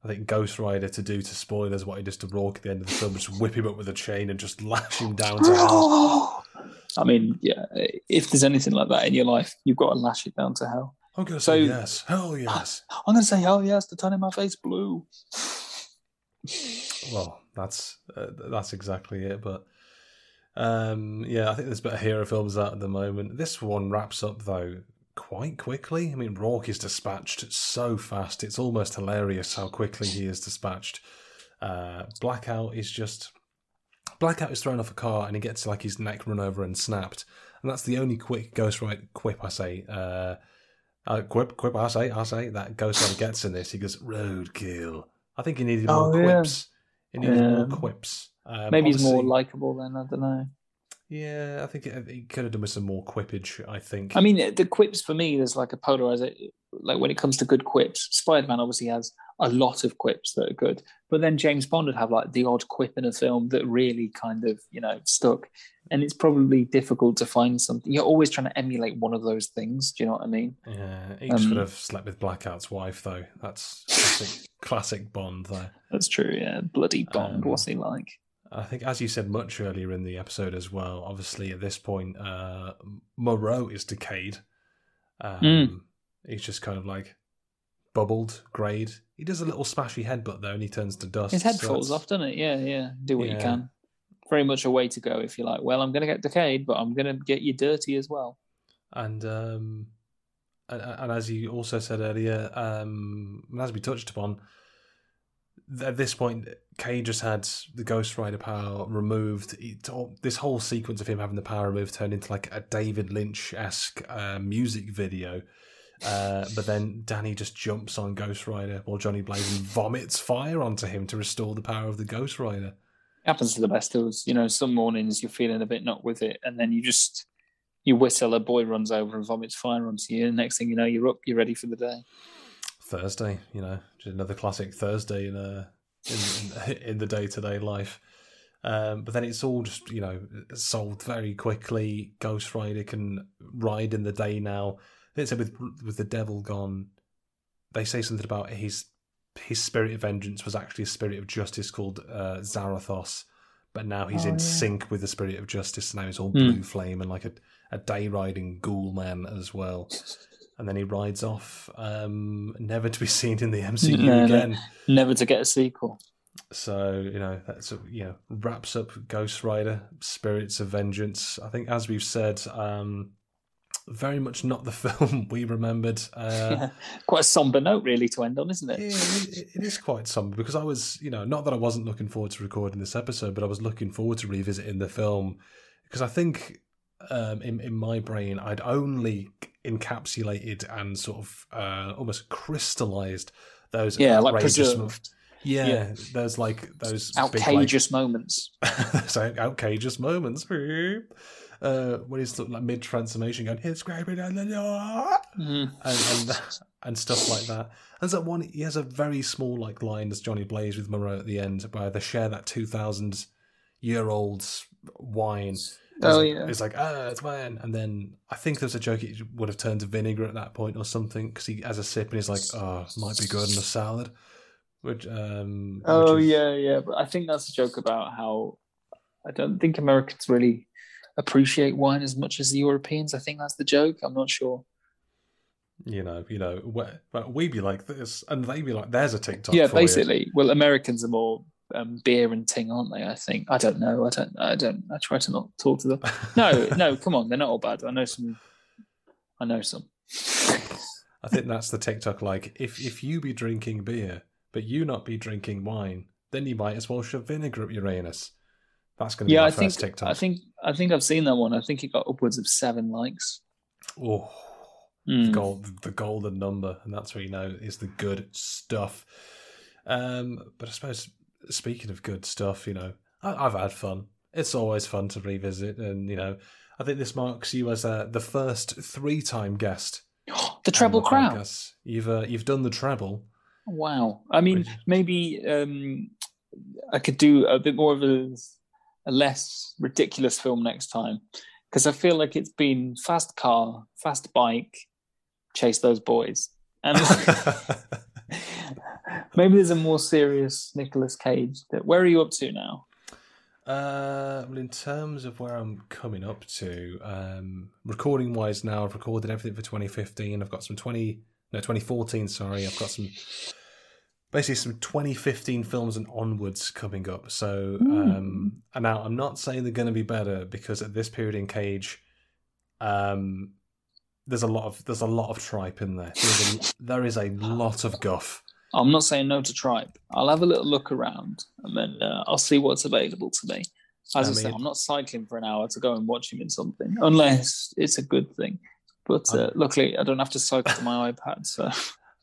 I think, Ghost Rider to do to spoilers what he does to Rourke at the end of the film, just whip him up with a chain and just lash him down to hell. I mean, yeah. If there's anything like that in your life, you've got to lash it down to hell. I'm going to so, say yes, hell yes. I'm going to say hell yes to turning my face blue. Well, that's uh, that's exactly it. But Um, yeah, I think there's better hero films out at the moment. This one wraps up, though, quite quickly. I mean, Rourke is dispatched so fast. It's almost hilarious how quickly he is dispatched. Uh, Blackout is just... Blackout is thrown off a car and he gets, like, his neck run over and snapped. And that's the only quick Ghost Rider quip I say. Uh, uh, quip, quip, I say, I say. That Ghost Rider gets in this. He goes, roadkill. I think he needed oh, more yeah. quips. He needed yeah. more quips. Um, Maybe he's more likeable then, I don't know. Yeah, I think it, it could have done with some more quippage, I think. I mean, the quips for me, there's like a polarizer. Like when it comes to good quips, Spider-Man obviously has a lot of quips that are good. But then James Bond would have like the odd quip in a film that really kind of, you know, stuck. And it's probably difficult to find something. You're always trying to emulate one of those things. Do you know what I mean? Yeah, he um, should have slept with Blackout's wife, though. That's classic, classic Bond, though. That's true, yeah. Bloody Bond, um, what's he like? I think, as you said much earlier in the episode as well, obviously at this point, uh, Moreau is decayed. Um, mm. He's just kind of like bubbled, grayed. He does a little smashy headbutt though, and he turns to dust. His head so falls that's... off, doesn't it? Yeah, yeah. Do what yeah. you can. Very much a way to go if you're like, well, I'm going to get decayed, but I'm going to get you dirty as well. And um, and, and as you also said earlier, um, as we touched upon, at this point, Cage just had the Ghost Rider power removed. It, this whole sequence of him having the power removed turned into like a David Lynch-esque uh, music video. Uh, but then Danny just jumps on Ghost Rider while Johnny Blaze and vomits fire onto him to restore the power of the Ghost Rider. It happens to the best of us. You know, some mornings you're feeling a bit not with it, and then you just, you whistle, a boy runs over and vomits fire onto you, and next thing you know, you're up, you're ready for the day. Thursday, you know, just another classic Thursday in uh, in, in, in the day-to-day life. Um, but then it's all just, you know, solved very quickly. Ghost Rider can ride in the day now. It's with with the devil gone. They say something about his his spirit of vengeance was actually a spirit of justice called uh, Zarathos, but now he's oh, in yeah. sync with the spirit of justice. Now he's all mm. blue flame and like a, a day riding ghoul man as well. And then he rides off, um, never to be seen in the M C U no, again. No. Never to get a sequel. So, you know, that's, you know, wraps up Ghost Rider, Spirits of Vengeance. I think, as we've said, um, very much not the film we remembered. Uh, yeah. Quite a somber note, really, to end on, isn't it? Yeah, it, it is quite somber because I was, you know, not that I wasn't looking forward to recording this episode, but I was looking forward to revisiting the film because I think um, in, in my brain, I'd only encapsulated and sort of uh, almost crystallized those yeah, like preserved. Mo- yeah, yeah, those like those outrageous big, like, moments. So outrageous moments. Uh, when he's like mid transformation, going he's scraping and mm. and and, and stuff like that. There's that one. He has a very small like line as Johnny Blaze with Moreau at the end, where they share that two thousand year old wine. Oh, it's, yeah. It's like, ah, oh, it's wine. And then I think there's a joke it would have turned to vinegar at that point or something because he has a sip and he's like, oh, it might be good in a salad. Which, um, oh, which is... yeah, yeah. But I think that's a joke about how I don't think Americans really appreciate wine as much as the Europeans. I think that's the joke. I'm not sure. You know, you know, but we be like this and they be like, there's a TikTok. Yeah, for basically. You. Well, Americans are more. Um, beer and ting, aren't they? I think I don't know. I don't. I don't. I try to not talk to them. No, no. Come on, they're not all bad. I know some. I know some. I think that's the TikTok. Like, if if you be drinking beer, but you not be drinking wine, then you might as well shove vinegar up your anus. That's going to yeah, be my I first think, TikTok. I think. I think I've seen that one. I think it got upwards of seven likes. Oh, mm. the, gold, the golden number, and that's what you know is the good stuff. Um, but I suppose. Speaking of good stuff, you know, I've had fun. It's always fun to revisit, and you know, I think this marks you as uh, the first three-time guest. The treble crown. You've uh, you've done the treble. Wow. I mean, Which... maybe um, I could do a bit more of a, a less ridiculous film next time because I feel like it's been fast car, fast bike, chase those boys, and. Maybe there's a more serious Nicolas Cage. That, where are you up to now? Uh, well, in terms of where I'm coming up to, um, recording-wise now, I've recorded everything for twenty fifteen. I've got some twenty, no, twenty fourteen, sorry. I've got some basically some twenty fifteen films and onwards coming up. So mm. um, and now I'm not saying they're going to be better, because at this period in Cage, um, there's a lot of there's a lot of tripe in there. There's a, there is a lot of guff. I'm not saying no to tripe. I'll have a little look around, and then uh, I'll see what's available to me. As I, I mean, said, I'm not cycling for an hour to go and watch him in something, unless it's a good thing. But uh, luckily, I don't have to cycle to my iPad. So,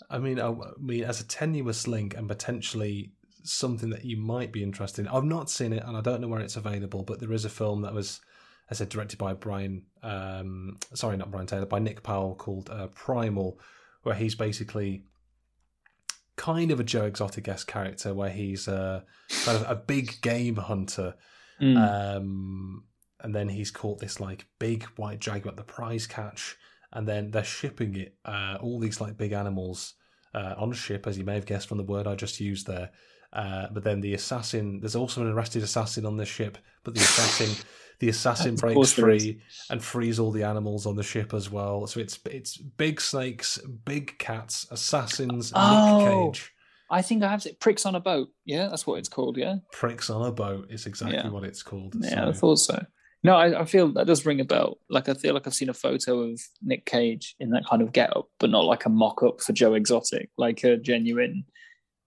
I mean, I, I mean, as a tenuous link and potentially something that you might be interested in. I've not seen it, and I don't know where it's available. But there is a film that was, as I said, directed by Brian. Um, sorry, not Brian Taylor, by Nick Powell, called uh, Primal, where he's basically kind of a Joe Exotic-esque character, where he's uh, kind of a big game hunter. Mm. Um, and then he's caught this like big white jaguar at the prize catch, and then they're shipping it, uh, all these like big animals uh, on a ship, as you may have guessed from the word I just used there. Uh, but then the assassin, there's also an arrested assassin on the ship, but the assassin, the assassin breaks free and frees all the animals on the ship as well. So it's it's big snakes, big cats, assassins, oh. Nick Cage. I think I have it. Pricks on a Boat. Yeah, that's what it's called, yeah? Pricks on a Boat is exactly yeah. what it's called. Yeah, so. I thought so. No, I, I feel that does ring a bell. Like, I feel like I've seen a photo of Nick Cage in that kind of get-up, but not like a mock-up for Joe Exotic, like a genuine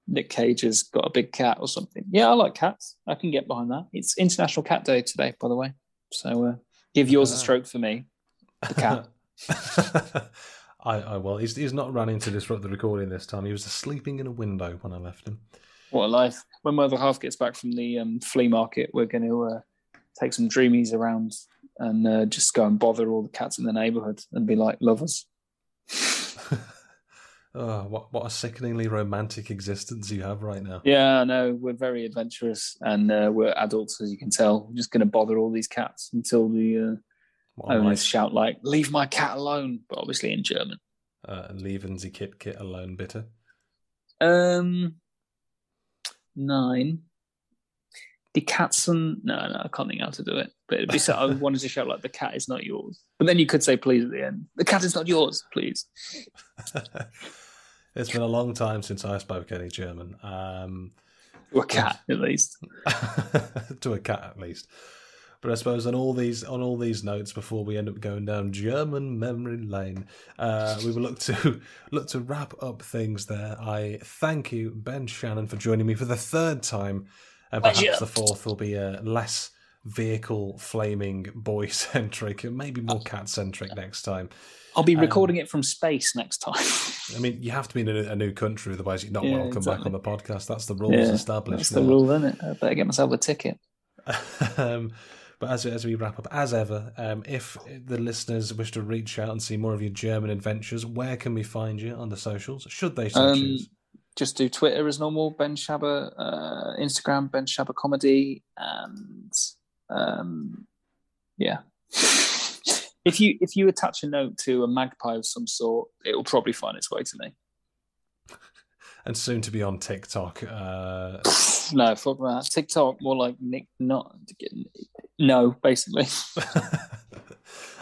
Nick Cage has got a big cat or something. Yeah, I like cats. I can get behind that. It's International Cat Day today, by the way. So uh, give yours uh, a stroke for me, the cat. I, I will. He's, he's not running to disrupt the recording this time. He was sleeping in a window when I left him. What a life. When my other half gets back from the um, flea market, we're going to uh, take some dreamies around and uh, just go and bother all the cats in the neighbourhood and be like, love us. oh, what, what a sickeningly romantic existence you have right now. Yeah, no, we're very adventurous, and uh, we're adults, as you can tell. We're just going to bother all these cats until the... Uh, I always shout like, leave my cat alone, but obviously in German. Uh, leaving the kit kit alone, bitte. Um, nine. Die Katzen, no, no, I can't think how to do it. But it'd be so, I wanted to shout like, the cat is not yours. But then you could say please at the end. The cat is not yours, please. It's been a long time since I spoke any German. Um, to a cat, at least. to a cat, at least. But I suppose on all these on all these notes, before we end up going down German memory lane, uh, we will look to look to wrap up things there. I thank you, Ben Shannon, for joining me for the third time, and perhaps Pleasure. The fourth will be a less vehicle flaming boy centric, and maybe more cat centric next time. I'll be recording um, it from space next time. I mean, you have to be in a, a new country, otherwise you're not yeah, welcome exactly. back on the podcast. That's the rules yeah, established. That's now. The rule, isn't it? I better get myself a ticket. um, But as, as we wrap up, as ever, um, if the listeners wish to reach out and see more of your German adventures, where can we find you on the socials? Should they so um, choose? Just do Twitter as normal, Ben Shabba, uh, Instagram, Ben Shabba Comedy, and um, yeah. if you if you attach a note to a magpie of some sort, it will probably find its way to me. And soon to be on TikTok. Uh... No, fuck that. TikTok, more like Nick. Not no, basically.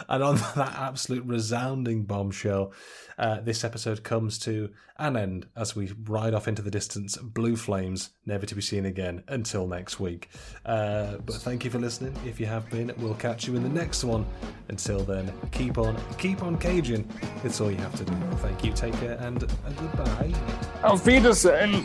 And on that absolute resounding bombshell, uh, this episode comes to an end as we ride off into the distance, blue flames, never to be seen again until next week. Uh, but thank you for listening. If you have been, we'll catch you in the next one. Until then, keep on, keep on caging. It's all you have to do. Thank you, take care, and, and goodbye. Auf Wiedersehen.